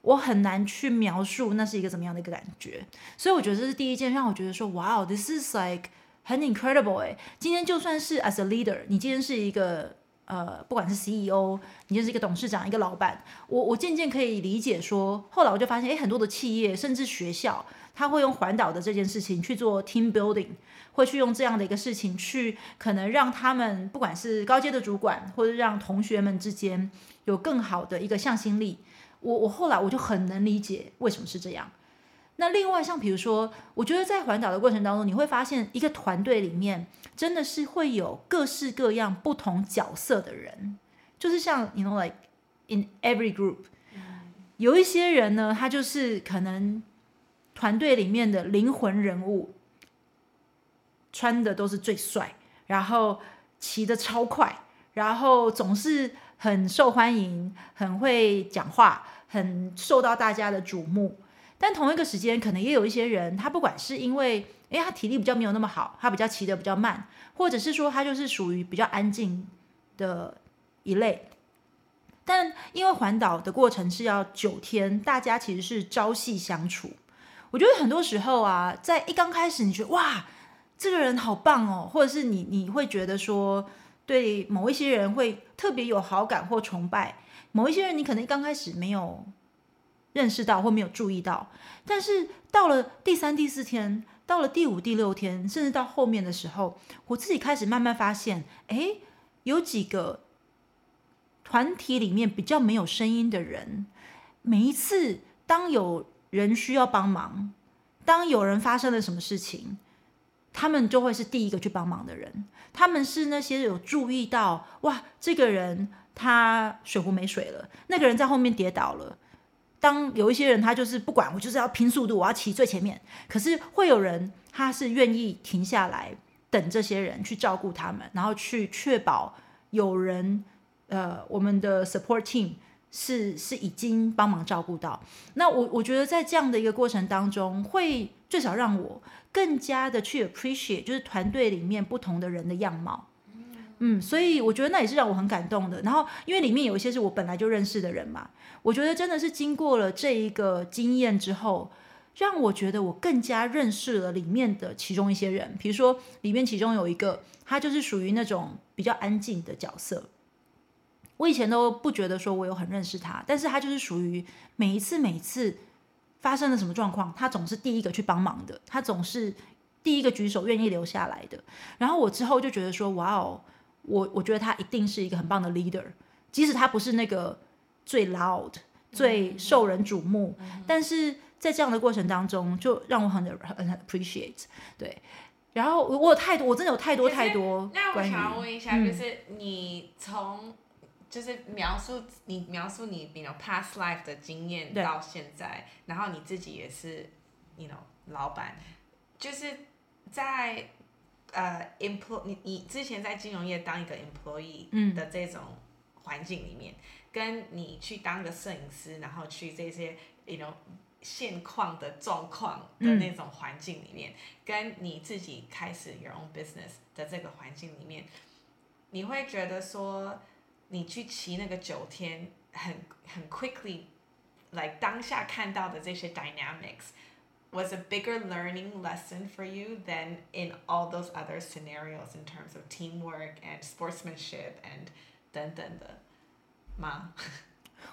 我很难去描述那是一个怎么样的一个感觉。所以我觉得这是第一件让我觉得说 wow this is like 很 incredible 欸。今天就算是 as a leader， 你今天是一个呃，不管是 C E O， 你就是一个董事长，一个老板，我我渐渐可以理解说，后来我就发现，哎，很多的企业甚至学校，他会用环岛的这件事情去做 team building， 会去用这样的一个事情去可能让他们不管是高阶的主管，或者让同学们之间有更好的一个向心力。我我后来我就很能理解为什么是这样。那另外像比如说我觉得在环岛的过程当中，你会发现一个团队里面真的是会有各式各样不同角色的人，就是像 you know like in every group 有一些人呢他就是可能团队里面的灵魂人物，穿的都是最帅，然后骑得超快，然后总是很受欢迎，很会讲话，很受到大家的瞩目。但同一个时间可能也有一些人，他不管是因为他体力比较没有那么好，他比较骑得比较慢，或者是说他就是属于比较安静的一类。但因为环岛的过程是要九天，大家其实是朝夕相处。我觉得很多时候啊，在一刚开始你觉得哇这个人好棒哦，或者是 你, 你会觉得说对某一些人会特别有好感或崇拜，某一些人你可能一刚开始没有认识到或没有注意到，但是到了第三第四天，到了第五第六天，甚至到后面的时候，我自己开始慢慢发现，诶，有几个团体里面比较没有声音的人，每一次当有人需要帮忙，当有人发生了什么事情，他们就会是第一个去帮忙的人。他们是那些有注意到哇这个人他水壶没水了，那个人在后面跌倒了，当有一些人他就是不管，我就是要拼速度，我要骑最前面，可是会有人他是愿意停下来等这些人，去照顾他们，然后去确保有人呃，我们的 support team 是, 是已经帮忙照顾到。那 我, 我觉得在这样的一个过程当中，会最少让我更加的去 appreciate 就是团队里面不同的人的样貌。嗯，所以我觉得那也是让我很感动的。然后因为里面有一些是我本来就认识的人嘛，我觉得真的是经过了这一个经验之后，让我觉得我更加认识了里面的其中一些人。比如说里面其中有一个，他就是属于那种比较安静的角色，我以前都不觉得说我有很认识他，但是他就是属于每一次每一次发生了什么状况，他总是第一个去帮忙的，他总是第一个举手愿意留下来的。然后我之后就觉得说哇哦，我, 我觉得他一定是一个很棒的 leader， 即使他不是那个最 loud 最受人瞩目，嗯、但是在这样的过程当中就让我 很, 很 appreciate。 对，然后我有太多，我真的有太多太多关于。那我想问一下，就是你从就是描述你描述你 you know, past life 的经验到现在，然后你自己也是 you know, 老板，就是在呃、uh, employ 你, 你之前在金融业当一个 employee 的这种环境里面，嗯、跟你去当个摄影师，然后去这些 you know 现况的状况的那种环境里面，嗯、跟你自己开始 your own business 的这个环境里面，你会觉得说你去骑那个九天很很 quickly like 当下看到的这些 dynamics was a bigger learning lesson for you than in all those other scenarios in terms of teamwork and sportsmanship and 等等的吗？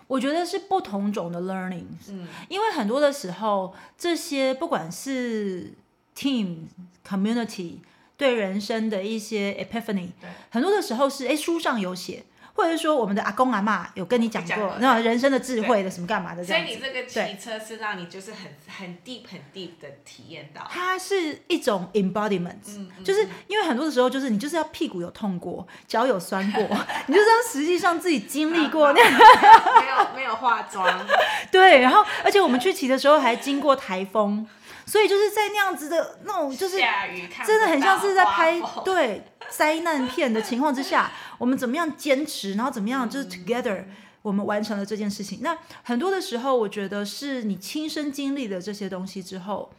我觉得是不同种的 learning，嗯、因为很多的时候这些不管是 team community 对人生的一些 epiphany， 很多的时候是诶书上有写，或者说我们的阿公阿嬷有跟你讲过那种人生的智慧的什么干嘛的这样子。所以你这个骑车是让你就是很很 deep 很 deep 的体验到，它是一种 embodiment，嗯嗯、就是因为很多的时候就是你就是要屁股有痛过，脚有酸过，你就是要实际上自己经历过那没有没有化妆对，然后而且我们去骑的时候还经过台风，所以就是在那样子的那种就是真的很像是在拍对灾难片的情况之下，我们怎么样坚持，然后怎么样就是 together 我们完成了这件事情。那很多的时候我觉得是你亲身经历了这些东西之后，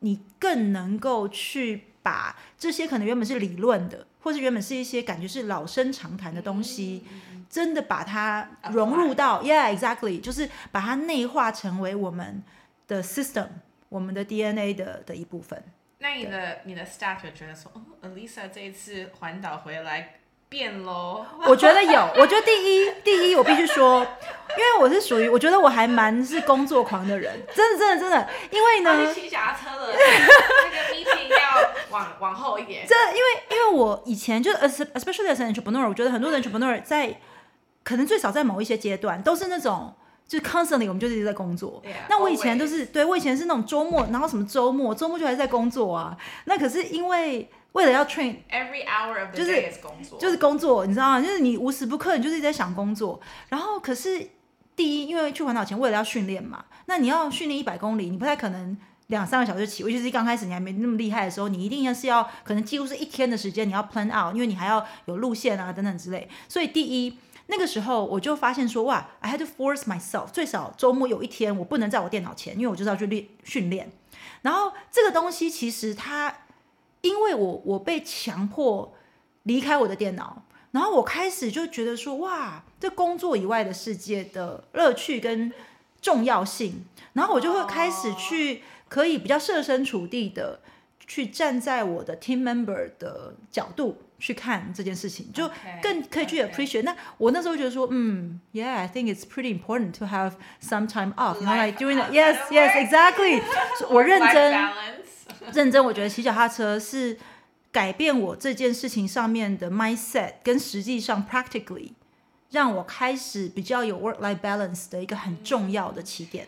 你更能够去把这些可能原本是理论的，或是原本是一些感觉是老生常谈的东西，真的把它融入到 yeah exactly 就是把它内化成为我们的 system，我们的 D N A 的, 的一部分。那你的你的 staff 有觉得说，哦 Elisa 这一次环岛回来变咯？我觉得有，我觉得第一第一我必须说，因为我是属于我觉得我还蛮是工作狂的人，真的真的真的，因为呢，骑脚踏车的那个 meeting 要往往后一点。这因为因为我以前就 especially as an entrepreneur， 我觉得很多的 entrepreneur 在可能最少在某一些阶段都是那种就 constantly 我们就一直在工作。Yeah, 那我以前都是， always. 对，我以前是那种周末，然后什么周末，周末就还是在工作啊。那可是因为为了要 train every hour of the day is 工作，就是工作，你知道吗？就是你无时不刻你就是一直在想工作。然后可是第一，因为去环岛前为了要训练嘛，那你要训练一百公里，你不太可能。两三个小时起，尤其是刚开始你还没那么厉害的时候，你一定是要可能几乎是一天的时间，你要 plan out， 因为你还要有路线啊等等之类。所以第一，那个时候我就发现说，哇 ，I had to force myself， 最少周末有一天我不能在我电脑前，因为我就是要去练训练。然后这个东西其实它，因为我我被强迫离开我的电脑，然后我开始就觉得说，哇，这工作以外的世界的乐趣跟重要性，然后我就会开始去。可以比较设身处地的去站在我的 team member 的角度去看这件事情，就更可以去 appreciate、okay, okay. 那我那时候觉得说，嗯 ，Yeah, I think it's pretty important to have some time off. And like doing that, yes, yes, exactly. 我认真，认真，我觉得骑脚踏车是改变我这件事情上面的 mindset， 跟实际上 practically 让我开始比较有 work-life balance 的一个很重要的起点。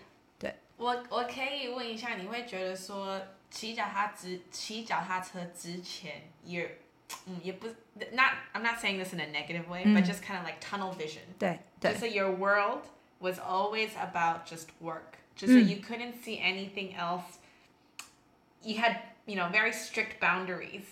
我, 我可以问一下，你会觉得说骑脚踏之骑脚踏车之前也，嗯，也不 not I'm not saying this in a negative way、嗯、but just kind of like tunnel vision. 对对，就是 your world was always about just work. 就是、嗯、you couldn't see anything else. You had you know very strict boundaries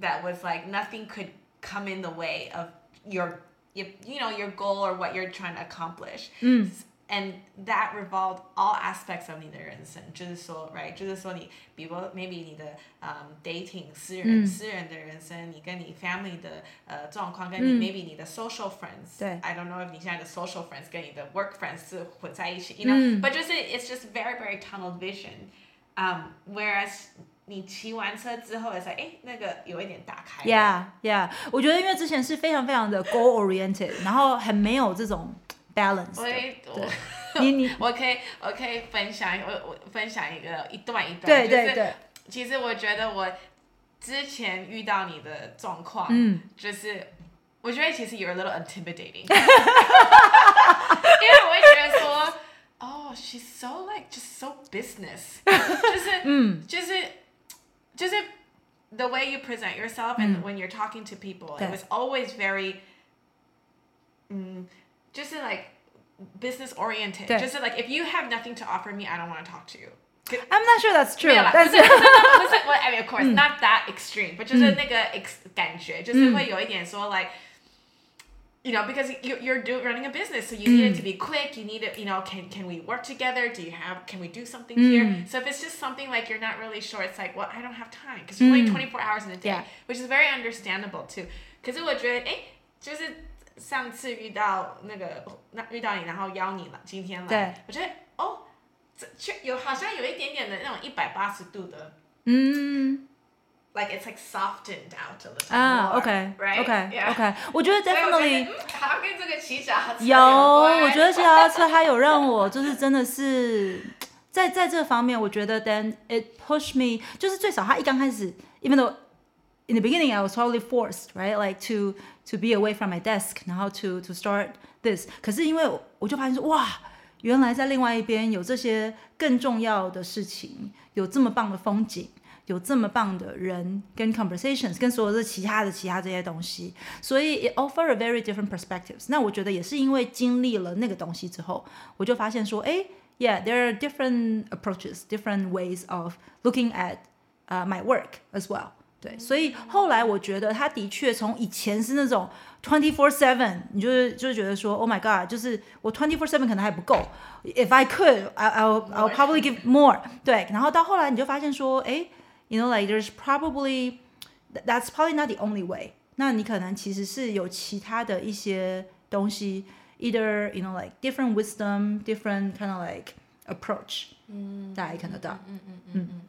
that was like nothing could come in the way of your you, you know your goal or what you're trying to accomplish. 嗯。And that revolved all aspects of 你的人生，就是说 right， 就是说你，比如 maybe 你的、um, dating 私人、嗯、私人的人生，你跟你 family 的呃状况，跟你、嗯、maybe 你的 social friends， 对 ，I don't know if 你现在的 social friends 跟你的 work friends 是混在一起 ，you know，、嗯、but 就是 it's just very very tunnel vision， um whereas 你骑完车之后，哎、欸，那个有一点打开 ，yeah yeah， 我觉得因为之前是非常非常的 goal oriented， 然后很没有这种。balance 对你你我可以我可以分享我我分享一个一段一段对对对、就是、其实我觉得我之前遇到你的状况、嗯、就是我觉得其实you're a little intimidating 因为我会觉得说 oh she's so like just so business 就是、嗯、就是就是the way you present yourself and、嗯、when you're talking to people it was always very 嗯just like business oriented. Just like if you have nothing to offer me, I don't want to talk to you. I'm not sure that's true. That's well, I mean, of course, not that extreme, but just 那个 感觉，就是会有一点说 like, you know, because you, you're do, running a business, so you need it to be quick. You need it, you know, can can we work together? Do you have? Can we do something here? So if it's just something like you're not really sure, it's like, well, I don't have time because you're only twenty-four hours in a day, yeah. which is very understandable too. 可是我觉得，哎，就是。上次遇到那个遇到你然后邀你了今天来我觉得哦有好像有一点点的那种一百八十度的嗯 like it's like softened out a little more 啊 OK right? OK yeah. OK 我觉得 definitely 好像跟这个骑脚踏车有我觉得骑脚踏车它有让我就是真的是在在这方面我觉得 then it pushed me 就是最少它一刚开始 even though in the beginning I was totally forced right like to to be away from my desk 然后 to to start this 可是因为我就发现说哇原来在另外一边有这些更重要的事情有这么棒的风景有这么棒的人跟 conversations 跟所有的其他的其他这些东西所以 it offer a very different perspectives 那我觉得也是因为经历了那个东西之后我就发现说哎 yeah there are different approaches different ways of looking at、uh, my work as well对所以后来我觉得他的确从以前是那种 twenty-four seven 你就是就觉得说 Oh my god 就是我 twenty-four seven 可能还不够 If I could I'll, I'll probably give more 对然后到后来你就发现说哎 You know like there's probably That's probably not the only way 那你可能其实是有其他的一些东西 Either you know like different wisdom Different kind of like approach 大家也看得到嗯嗯嗯嗯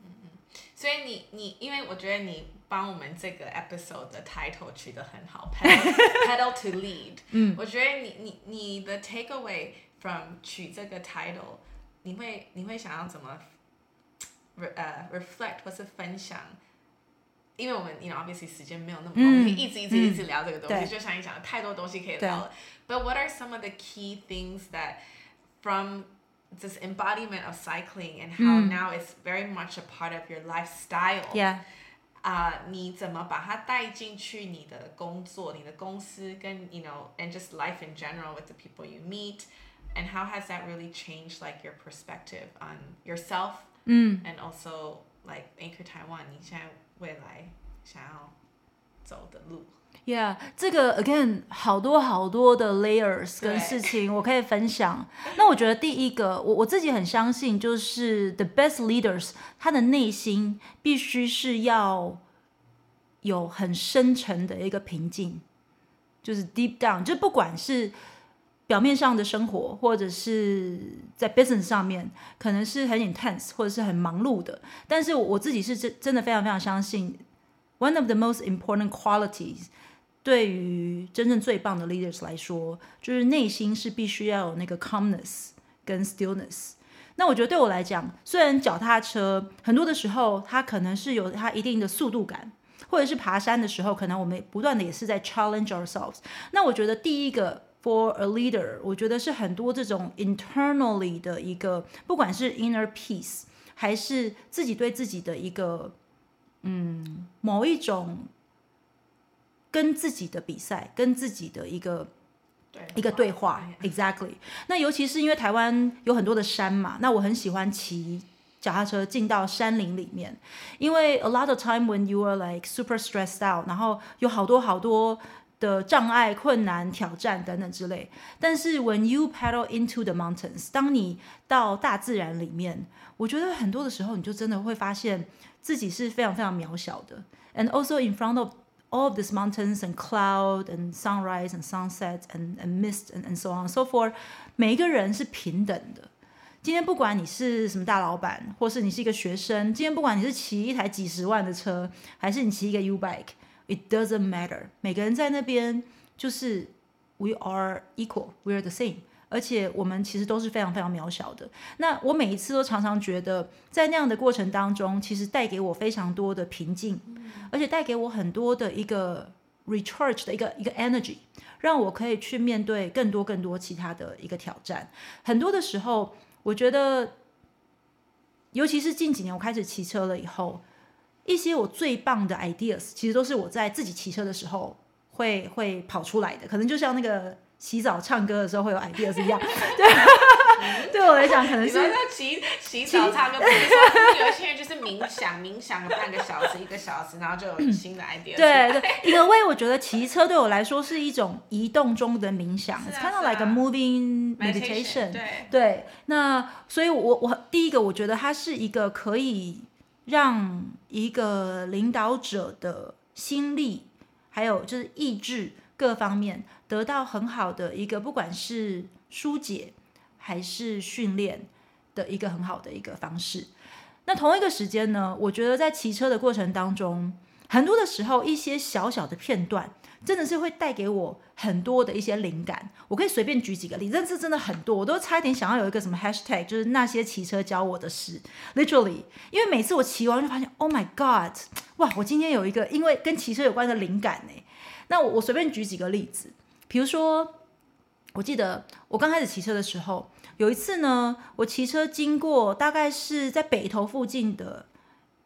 所以你你因为我觉得你帮我们这个 episode 的 title 取得很好 pedal, pedal to lead 嗯我觉得你你你的 takeaway from 取这个 title 你会你会想要怎么 re,、uh, reflect 或是分享因为我们 you know obviously 时间没有那么多、嗯、一直一直一直聊这个东西、嗯、就像你讲太多东西可以聊了 but what are some of the key things that from this embodiment of cycling and how mm. now it's very much a part of your lifestyle. Yeah. Uh, 你怎么把它带进去你的工作,你的公司跟, you know, and just life in general with the people you meet. And how has that really changed, like, your perspective on yourself mm. and also, like, Anchor Taiwan, 你现在未来想要走的路? Yeah, 这个 again 好多好多的 layers 跟事情 我可以分享。 那我觉得第一个 我, 我自己很相信 就是 the best leaders 他的内心 必须是要 有很深沉的一个平静， 就是 deep down， 就不管是 表面上的生活 或者是在 business 上面 可能是很 intense 或者是很忙碌的， 但是我自己是真的非常非常相信 one of the most important qualities 对于真正最棒的 leaders 来说 就是内心是必须要有那个 calmness 跟 stillness。 那我觉得对我来讲 虽然脚踏车 很多的时候 它可能是有它一定的速度感， 或者是爬山的时候 可能我们不断的也是在 challenge ourselves。 那我觉得第一个 for a leader 我觉得是很多这种 internally 的一个 不管是 inner peace 还是自己对自己的一个 嗯, 某一种跟自己的比赛 跟自己的一个 一个对话 exactly 那尤其是因为台湾有很多的山嘛 那我很喜欢骑脚踏车进到山林里面 因为 a lot of time when you are like super stressed out 然后有好多好多 的障碍, 困难, 挑战, 等等之类。 但是 when you paddle into the mountains, 当你到大自然里面, 我觉得很多的时候, 你就真的会发现自己是非常非常渺小的。 And also in front of all of these mountains and cloud and sunrise and sunset and, and mist and, and so on and so forth, 每一个人是平等的。 今天不管你是什么大老板, 或是你是一个学生, 今天不管你是骑一台几十万的车, 还是你骑一个 U-bike, it doesn't matter. 每个人在那边就是 we are equal, we are the same. 而且我们其实都是非常非常渺小的。 那我每一次都常常觉得 在那样的过程当中 其实带给我非常多的平静， 而且带给我很多的一个 recharge 的一个一个 energy， 让我可以去面对更多更多其他的一个挑战。 很多的时候 我觉得 尤其是近几年 我开始骑车了以后， 一些我最棒的 ideas 其实都是我在自己骑车的时候会, 会跑出来的， 可能就像那个洗澡唱歌的时候会有 ideas 一样。 对我来讲可能是 有些人就是冥想冥想半个小时一个小时， 然后就有新的 idea。 对，因为 我觉得骑车对我来说是一种移动中的冥想， It's kind of like a moving meditation。 对， 那所以我第一个 我觉得它是一个可以 让一个领导者的心力 还有就是意志 各方面 得到很好的一个 不管是疏解 还是训练 的一个很好的一个方式。 那同一个时间呢， 我觉得在骑车的过程当中 很多的时候 一些小小的片段 真的是会带给我很多的一些灵感。 我可以随便举几个例， 但是真的很多， 我都差一点想要有一个什么 hashtag， 就是那些骑车教我的事， literally。 因为每次我骑完就发现 oh my god， 哇， 我今天有一个 因为跟骑车有关的灵感。 那我随便举几个例子， 比如说 我记得我刚开始骑车的时候， 有一次呢， 我骑车经过大概是在北投附近的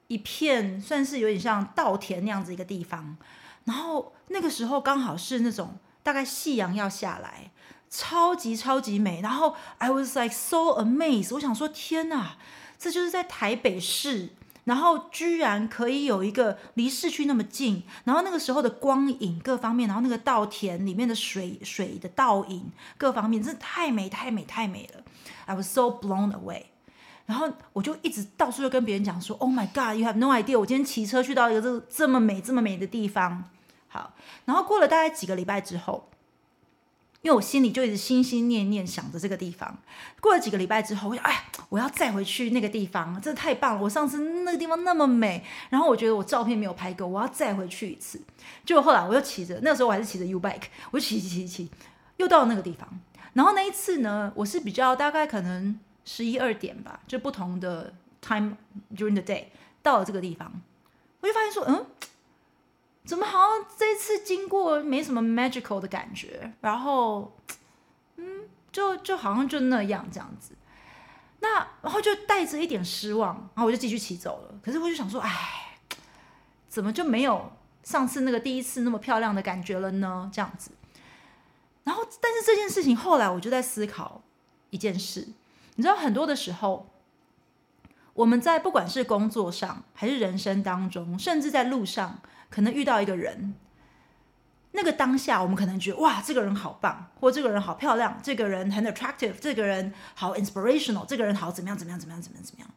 一片算是有点像稻田那样子一个地方， 然后那个时候刚好是那种大概夕阳要下来， 超级超级美， 然后 I was like so amazed， 我想说天哪， 这就是在台北市， 然后居然可以有一个离市区那么近， 然后那个时候的光影各方面， 然后那个稻田里面的水， 水的倒影各方面， 真的太美太美太美了， I was so blown away。 然后我就一直到处就跟别人讲说 Oh my god, you have no idea， 我今天骑车去到一个这么美这么美的地方。 好， 然后过了大概几个礼拜之后， 因为我心里就一直心心念念想着这个地方， 过了几个礼拜之后， 我想哎我要再回去那个地方， 真的太棒了， 我上次那个地方那么美， 然后我觉得我照片没有拍够， 我要再回去一次。 结果后来我又骑着， 那时候我还是骑着 U-bike， 我就骑骑骑骑， 又到了那个地方。 然后那一次呢， 我是比较大概可能 十一二点吧， 就不同的 time during the day， 到了这个地方， 我就发现说 嗯， 怎么好像这次经过没什么 magical 的感觉， 然后嗯，就就好像就那样这样子。那然后就带着一点失望，然后我就继续骑走了。可是我就想说，哎，怎么就没有上次那个第一次那么漂亮的感觉了呢？这样子。然后，但是这件事情后来我就在思考一件事，你知道，很多的时候，我们在不管是工作上，还是人生当中，甚至在路上，可能遇到一个人，那个当下我们可能觉得哇，这个人好棒，或这个人好漂亮，这个人很 attractive， 这个人好 inspirational， 这个人好怎么样怎么样怎么样怎么样怎么样。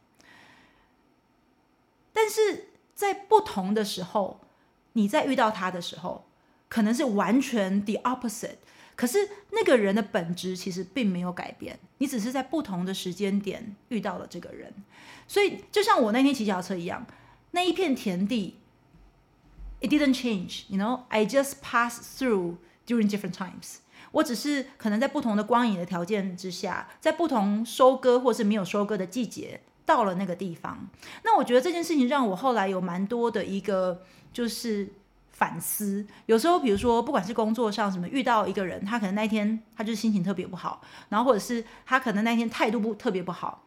但是在不同的时候，你在遇到他的时候，可能是完全 the opposite。可是那个人的本质其实并没有改变，你只是在不同的时间点遇到了这个人。所以就像我那天骑脚车一样，那一片田地。It didn't change, you know. I just passed through during different times. 我只是可能在不同的光影的条件之下，在不同收割或是没有收割的季节，到了那个地方。那我觉得这件事情让我后来有蛮多的一个就是反思。有时候，比如说，不管是工作上什么，遇到一个人，他可能那一天他就是心情特别不好，然后或者是他可能那一天态度不特别不好。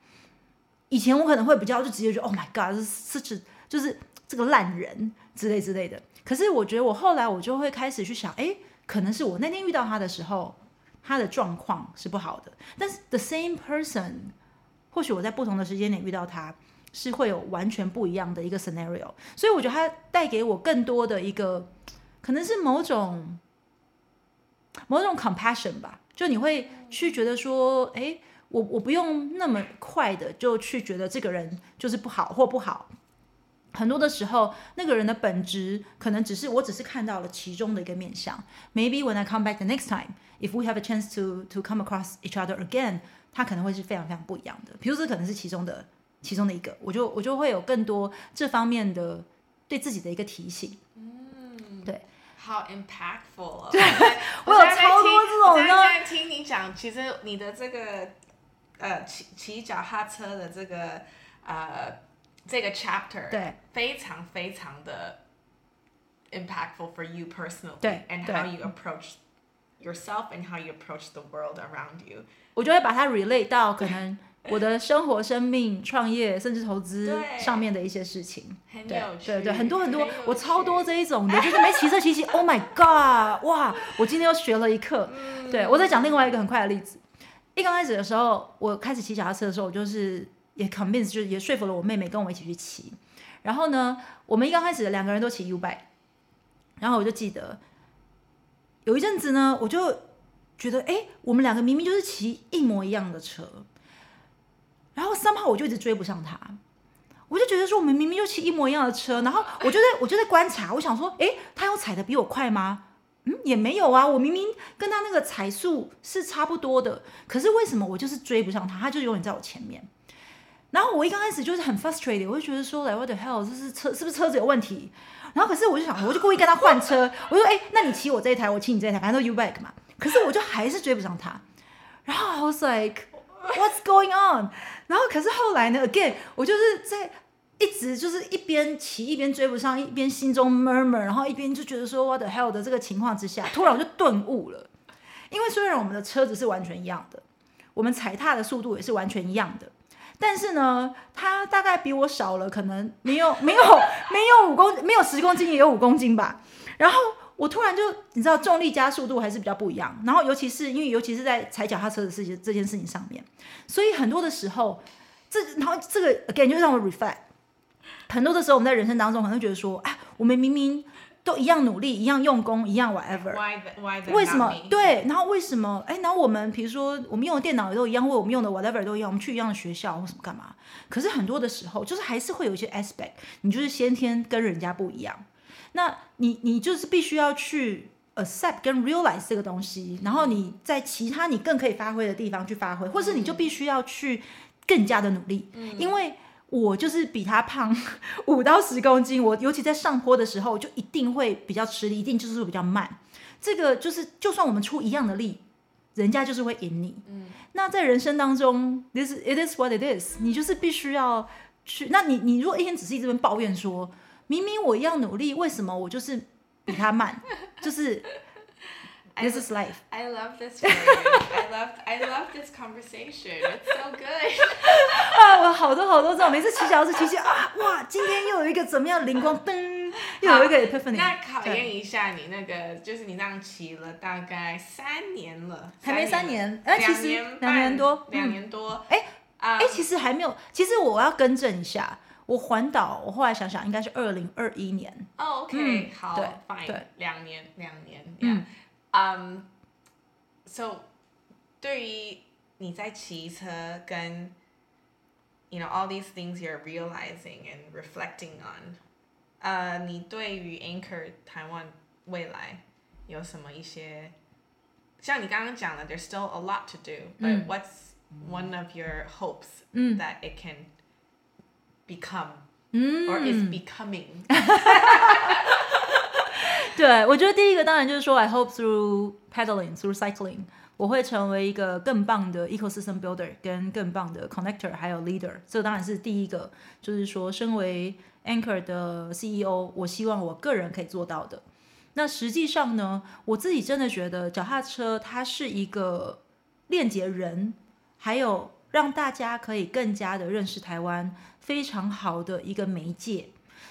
以前我可能会比较就直接觉得 ，Oh my God, such a, 就是这个烂人。之类之类的，可是我觉得我后来我就会开始去想，哎，可能是我那天遇到他的时候，他的状况是不好的，但是 the same person， 或许我在不同的时间点遇到他，是会有完全不一样的一个 scenario， 所以我觉得他带给我更多的一个，可能是某种某种 compassion 吧，就你会去觉得说，哎，我我不用那么快的就去觉得这个人就是不好或不好。很多的时候，那个人的本质可能只是我只是看到了其中的一个面向。Maybe when I come back the next time, if we have a chance to to come across each other again， 它可能会是非常非常不一样的。比如这可能是其中的其中的一个，我就我就会有更多这方面的对自己的一个提醒。嗯，对，好 impactful 哦！对，我有超多这种呢。我在听你讲，其实你的这个呃骑骑脚踏车的这个呃。这个 chapter 对非常非常的 impactful for you personally and how you approach yourself and how you approach the world around you。 我就会把它 relate 到可能我的生活、生命、创业甚至投资上面的一些事情，很有趣，对对，很多很多，我超多这一种的，就是没骑车骑骑 Oh my God， 哇，我今天又学了一课、嗯、对，我再讲另外一个很快的例子。一刚开始的时候，我开始骑脚踏车的时候，我就是也 convince 就是也说服了我妹妹跟我一起去骑。然后呢，我们一刚开始两个人都骑 U-bike， 然后我就记得有一阵子呢，我就觉得哎，我们两个明明就是骑一模一样的车，然后 somehow 我就一直追不上她。我就觉得说我们明明就骑一模一样的车，然后我就在我就在观察，我想说哎，她有踩得比我快吗？嗯，也没有啊，我明明跟她那个踩速是差不多的，可是为什么我就是追不上她，她就永远在我前面。然后我一刚开始就是很 frustrated， 我就觉得说 like what the hell， 这是车是不是车子有问题？然后可是我就想，我就故意跟他换车，我就说哎，那你骑我这一台，我骑你这一台，反正都 U-bike 嘛。可是我就还是追不上他。然后 I was like what's going on？ 然后可是后来呢 ，again， 我就是在一直就是一边骑一边追不上，一边心中 murmur， 然后一边就觉得说 what the hell 的这个情况之下，突然我就顿悟了，因为虽然我们的车子是完全一样的，我们踩踏的速度也是完全一样的。但是呢，他大概比我少了，可能没有没有没有五公没有十公斤，也有五公斤吧。然后我突然就你知道，重力加速度还是比较不一样。然后尤其是因为尤其是在踩脚踏车的事情这件事情上面，所以很多的时候，这然后这个 again 就让我 reflect。很多的时候我们在人生当中可能会觉得说，啊，我们明明都一样努力，一样用功，一样 whatever。Why the, why the 为什么？对，然后为什么？哎，然后我们比如说，我们用的电脑也都一样，或我们用的 whatever 都一样，我们去一样的学校或什么干嘛？可是很多的时候，就是还是会有一些 aspect， 你就是先天跟人家不一样。那你你就是必须要去 accept 跟 realize 这个东西，然后你在其他你更可以发挥的地方去发挥，或是你就必须要去更加的努力，嗯、因为。我就是比他胖五到十公斤，我尤其在上坡的时候，就一定会比较吃力，一定就是比较慢。这个就是，就算我们出一样的力，人家就是会赢你。嗯，那在人生当中 ，this it is what it is， 你就是必须要去。那你你如果一天只是一直在抱怨说，明明我一样努力，为什么我就是比他慢？就是 This I, is life. I love this for you. I love I love this conversation. It's so good. 啊，我好多好多这种，每次骑脚是骑骑啊，哇，今天又有一个怎么样灵光灯，又有一个 epiphany。那考验一下你那个，就是你那样骑了大概三年了，还没三年，哎，其实两年多，两年多，哎、嗯，哎、嗯，其实还没有。其实我要更正一下。我环岛，我后来想想，应该是二零二一年。哦、oh, ，OK，、嗯、好 ，fine， 对，两年，两年，嗯，嗯、yeah. um, ，so 对于你在骑车跟 ，you know all these things you're realizing and reflecting on， 呃、uh, 你对于 Anchor 台湾未来有什么一些，像你刚刚讲的 ，there's still a lot to do，but、嗯、what's one of your hopes、嗯、that it can become、mm. or is becoming 对，我觉得第一个当然就是说 I hope through pedaling through cycling 我会成为一个更棒的 ecosystem builder 跟更棒的 connector 还有 leader， 这当然是第一个，就是说身为 Anchor 的 C E O 我希望我个人可以做到的。那实际上呢，我自己真的觉得脚踏车它是一个链接人还有让大家可以更加的认识台湾非常好的一个媒介，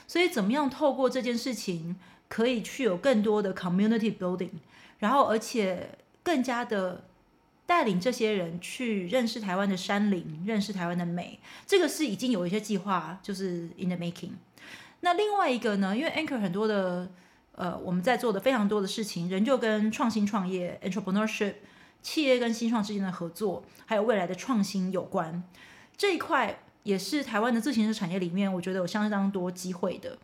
所以怎么样透过这件事情可以去有更多的 community building， 然后而且更加的带领这些人去认识台湾的山林，认识台湾的美，这个是已经有一些计划就是 in the making。 那另外一个呢，因为 Anchor 很多的呃，我们在做的非常多的事情，人就跟创新创业 entrepreneurship企业跟新创之间的合作还有未来的创新有关，这一块也是台湾的自行车产业里面我觉得有相当多机会的。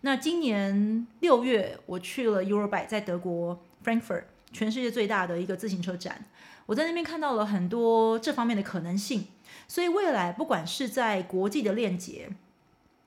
那今年六月我去了 U-bike 在德国 Frankfurt 全世界最大的一个自行车展，我在那边看到了很多这方面的可能性，所以未来不管是在国际的链接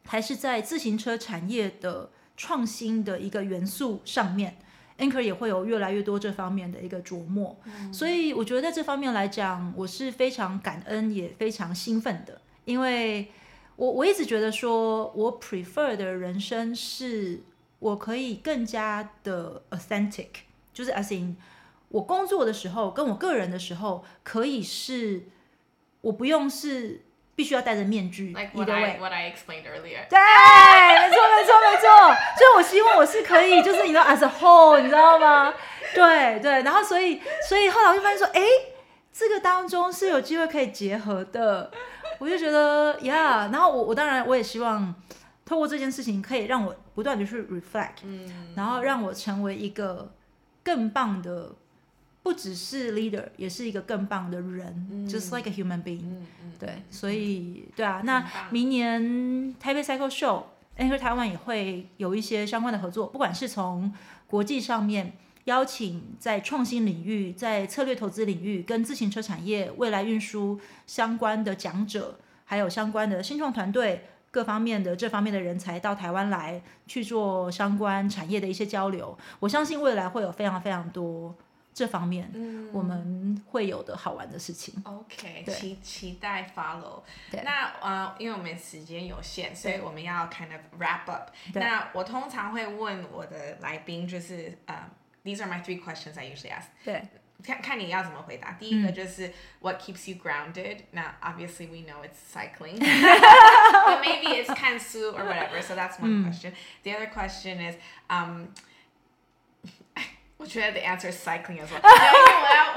还是在自行车产业的创新的一个元素上面，Anchor 也会有越来越多这方面的一个琢磨、嗯、所以我觉得在这方面来讲我是非常感恩也非常兴奋的，因为 我, 我一直觉得说我 prefer 的人生是我可以更加的 authentic， 就是 as in 我工作的时候跟我个人的时候可以是我不用是必须要戴着面具 like what I, what I explained earlier 对没错没错没错，所以我希望我是可以就是你知道 as a whole 你知道吗，对对，然后所以所以后来我就发现说哎，这个当中是有机会可以结合的，我就觉得 yeah， 然后 我, 我当然我也希望透过这件事情可以让我不断的去 reflect、嗯、然后让我成为一个更棒的不只是 leader 也是一个更棒的人、嗯、just like a human being、嗯嗯、对、嗯、所以对啊，那明年台北 Cycle Show Anchor 台湾也会有一些相关的合作，不管是从国际上面邀请在创新领域在策略投资领域跟自行车产业未来运输相关的讲者还有相关的新创团队各方面的这方面的人才到台湾来去做相关产业的一些交流，我相信未来会有非常非常多这方面、嗯、我们会有的好玩的事情。 OK， 期, 期待 follow。 那、呃、因为我们时间有限，所以我们要 kind of wrap up。 那我通常会问我的来宾就是、um, These are my three questions I usually ask。 对， 看, 看你要怎么回答。第一个就是、嗯、What keeps you grounded？ Now obviously we know it's cycling but maybe it's kansu or whatever, so that's one、嗯、question. The other question is um,我觉得 the answer is cycling as well 。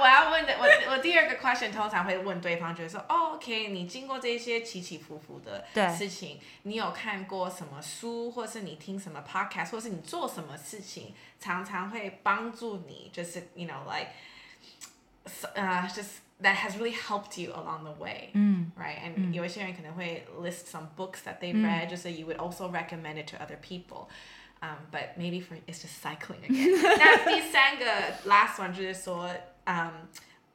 我要问的，我我第二个 question 通常会问对方，就是说，哦 ，OK， 你经过这些起起伏伏的事情，你有看过什么书，或是你听什么 podcast， 或是你做什么事情，常常会帮助你，就是， you know like， 呃、uh, ，just that has really helped you along the way、嗯、right? And、嗯、有一些人可能会 list some books that they read，、嗯、就是 you would also recommend it to other people。Um, but maybe for it's just cycling again. Now, 第三个 last one 就是说、um,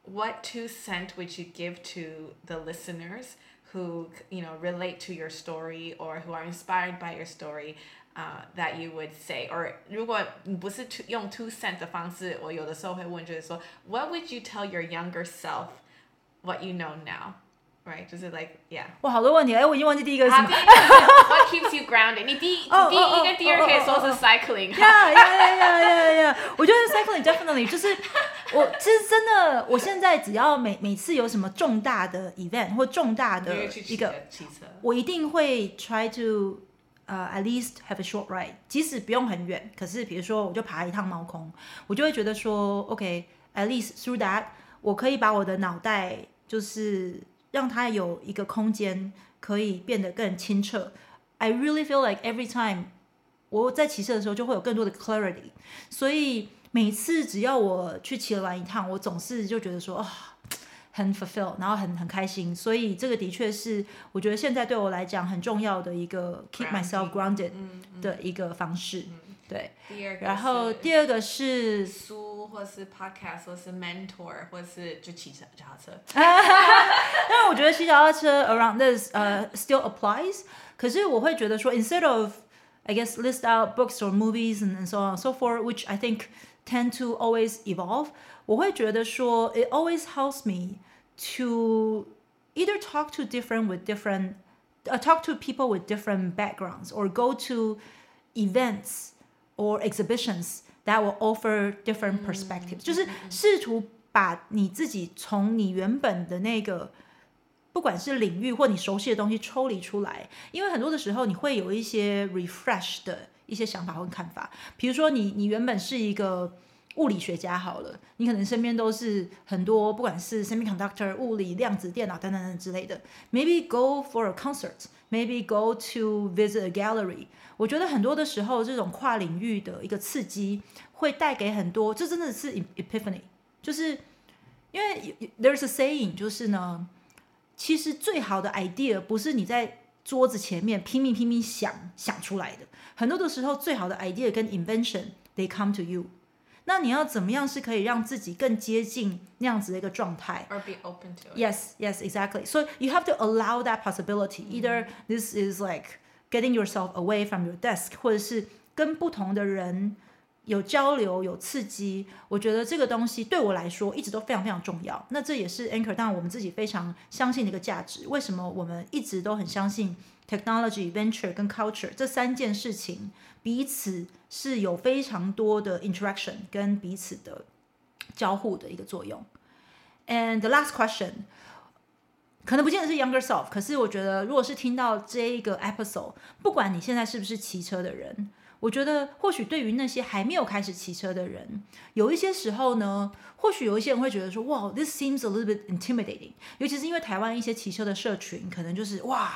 what two cent would you give to the listeners who, you know, relate to your story or who are inspired by your story、uh, that you would say, or 如果不是用 two cent 的方式，我有的时候会问就是说 what would you tell your younger self what you know now? right? 就是 like yeah。哇，好多问题，哎，我已经忘记第一个是什么。What keeps you grounded？ 你第一、oh, 第一跟第二可以说是 cycling。Yeah yeah yeah yeah yeah。我觉得 cycling definitely 就是我其实真的，我现在只要每每次有什么重大的 event 或重大的一个，我一定会 try to。呃、uh, ，at least have a short ride， 即使不用很远，可是比如说我就爬一趟猫空，我就会觉得说 ，OK，at least through that， 我可以把我的脑袋就是让它有一个空间可以变得更清澈。I really feel like every time 我在骑车的时候就会有更多的 clarity， 所以每次只要我去骑完一趟，我总是就觉得说啊。哦很 fulfill， 然后很很开心，所以这个的确是我觉得现在对我来讲很重要的一个 keep myself grounded 的一个方式。嗯、对，然后第二个是书，或是 podcast， 或是 mentor， 或是就骑脚踏车。但我觉得骑脚踏车 around this、uh, still applies， 可是我会觉得说 instead of I guess list out books or movies and, and so on and so forth, which I think tend to always evolve， 我会觉得说 it always helps me。To either talk to different with different, uh, talk to people with different backgrounds, or go to events or exhibitions that will offer different perspectives. 就是试图把你自己从你原本的那个，不管是领域或你熟悉的东西抽离出来，因为很多的时候你会有一些 refresh 的一些想法或看法。比如说你你原本是一个。物理学家好了，你可能身边都是很多，不管是 semiconductor、物理、量子电脑等等等之类的。Maybe go for a concert, maybe go to visit a gallery。我觉得很多的时候，这种跨领域的一个刺激会带给很多，这真的是 epiphany。就是因为 there's a saying， 就是呢，其实最好的 idea 不是你在桌子前面拼命拼命想想出来的，很多的时候最好的 idea 跟 invention they come to you。那你要怎么样是可以让自己更接近那样子的一个状态 ？Or be open to it. Yes, yes, exactly. So you have to allow that possibility. Either this is like getting yourself away from your desk， 或者是跟不同的人有交流、有刺激。我觉得这个东西对我来说一直都非常非常重要。那这也是 Anchor 当然我们自己非常相信的一个价值。为什么我们一直都很相信 technology、venture 跟 culture 这三件事情？彼此是有非常多的 interaction 跟彼此的交互的一个作用。And the last question， 可能不见得是 younger self， 可是我觉得如果是听到这一个 episode， 不管你现在是不是骑车的人，我觉得或许对于那些还没有开始骑车的人，有一些时候呢，或许有一些人会觉得说，哇 this seems a little bit intimidating， 尤其是因为台湾一些骑车的社群，可能就是哇，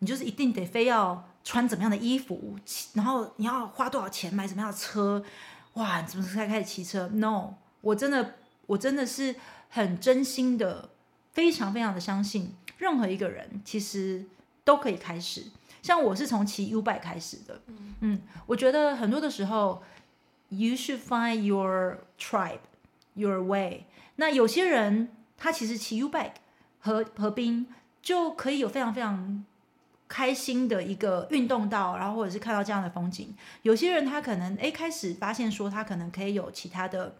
你就是一定得非要。穿怎么样的衣服，然后你要花多少钱买怎么样的车，哇，你怎么才开始骑车 ？No， 我真的，我真的是很真心的，非常非常的相信，任何一个人其实都可以开始。像我是从骑 U-bike 开始的，嗯，嗯，我觉得很多的时候 ，you should find your tribe, your way。那有些人他其实骑 U-bike 和和冰就可以有非常非常。开心的一个运动到，然后或者是看到这样的风景。有些人他可能哎开始发现说他可能可以有其他的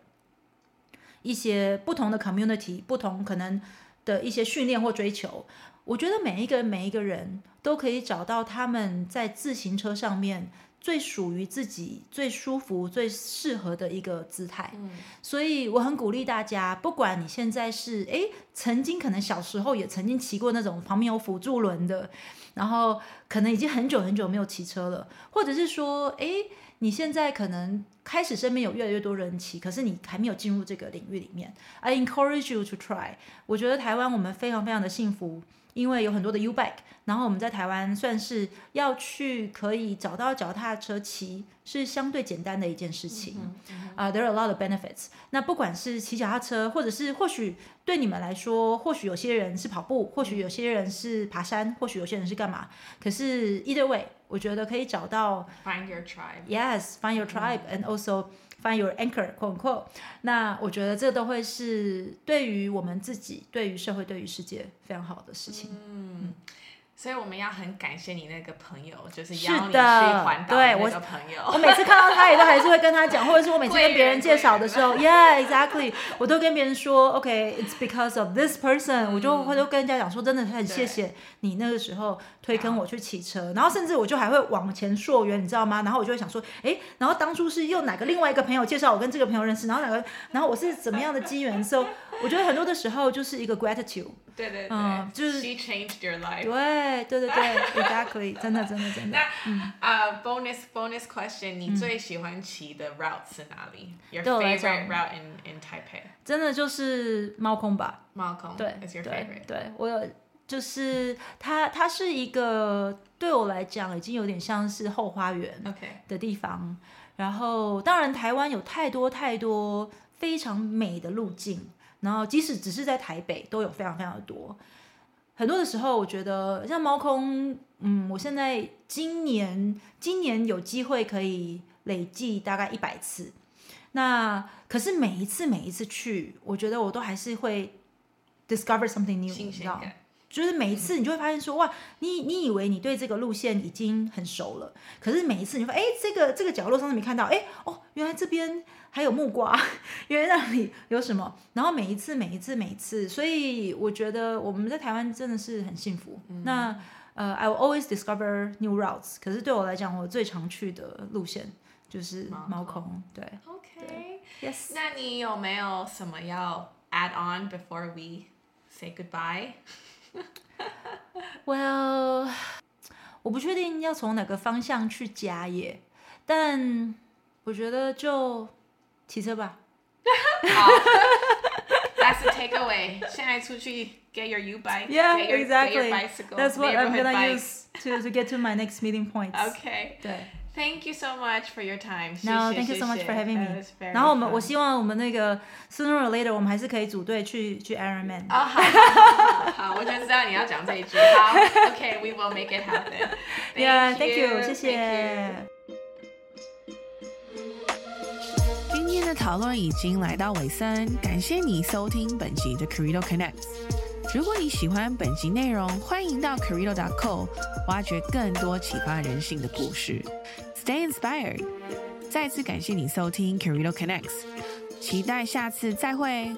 一些不同的 community， 不同可能的一些训练或追求。我觉得每一个每一个人都可以找到他们在自行车上面最属于自己、最舒服、最适合的一个姿态。嗯、所以我很鼓励大家，不管你现在是哎曾经可能小时候也曾经骑过那种旁边有辅助轮的。然后可能已经很久很久没有骑车了，或者是说诶你现在可能开始身边有越来越多人骑，可是你还没有进入这个领域里面。 I encourage you to try。 我觉得台湾我们非常非常的幸福，因为有很多的 U-bike， 然后我们在台湾算是要去可以找到脚踏车骑是相对简单的一件事情。uh, There are a lot of benefits。 那不管是骑脚踏车，或者是或许对你们来说，或许有些人是跑步，或许有些人是爬山，或许有些人是干嘛，可是 either way 我觉得可以找到 Find your tribe。 Yes, find your tribe、嗯、and also find your anchor quote unquote。 那我觉得这都会是对于我们自己，对于社会，对于世界非常好的事情。嗯，所以我们要很感谢你那个朋友，就是邀你去环岛的那个朋友。我, 我每次看到他也都还是会跟他讲，或者是我每次跟别人介绍的时候 ，Yeah, exactly， 我都跟别人说 ，OK, it's because of this person，、嗯、我就会都跟人家讲说，真的很谢谢你那个时候推坑我去骑车，然后甚至我就还会往前溯源，你知道吗？然后我就会想说，哎，然后当初是又哪个另外一个朋友介绍我跟这个朋友认识，然后哪个，然后我是怎么样的机缘？所以我觉得很多的时候就是一个 gratitude。对对对，嗯，就是 She changed your life。对。对对对 exactly 真的真的真的那、嗯 uh, bonus bonus question 你最喜欢骑的 route 是哪里、嗯、your favorite route in, in Taipei 真的就是猫空吧猫空对 is your favorite 对, 对我有就是它它是一个对我来讲已经有点像是后花园的地方、okay. 然后当然台湾有太多太多非常美的路径然后即使只是在台北都有非常非常的多很多的时候我觉得像猫空嗯，我现在今年今年有机会可以累计大概一百次那可是每一次每一次去我觉得我都还是会 discover something new 新鲜感就是每一次你就会发现说哇你，你以为你对这个路线已经很熟了，可是每一次你就发现，哎，这个这个角落上次没看到，哎，哦，原来这边还有木瓜，原来那里有什么，然后每一次每一次每一次，所以我觉得我们在台湾真的是很幸福。嗯、那呃、uh, ，I will always discover new routes。可是对我来讲，我最常去的路线就是猫空，对。OK， 对 Yes。那你有没有什么要 add on before we say goodbye？Well, 我不确定要从哪个方向去加耶，但我觉得就骑车吧。好，That's the takeaway. 现在出去 get your U-bike, yeah, get your, exactly. Get your bicycle. That's what I'm gonna bike. Use to to get to my next meeting points. Okay. 对。Thank you so much for your time. No, 谢谢, thank you so much for having me. 然后我们， fun. 我希望我们那个 sooner or later 我们还是可以组队去去 Iron Man. 哦，好，好，我就知道你要讲这一句。好 ，OK, we will make it happen. Thank yeah, thank you. you. 谢谢。今天的讨论已经来到尾声，感谢你收听本集的 Querido Connects。如果你喜欢本集内容，欢迎到 Querido 点 co 挖掘更多启发人性的故事。Stay inspired！ 再次感谢你收听 Querido Connects， 期待下次再会。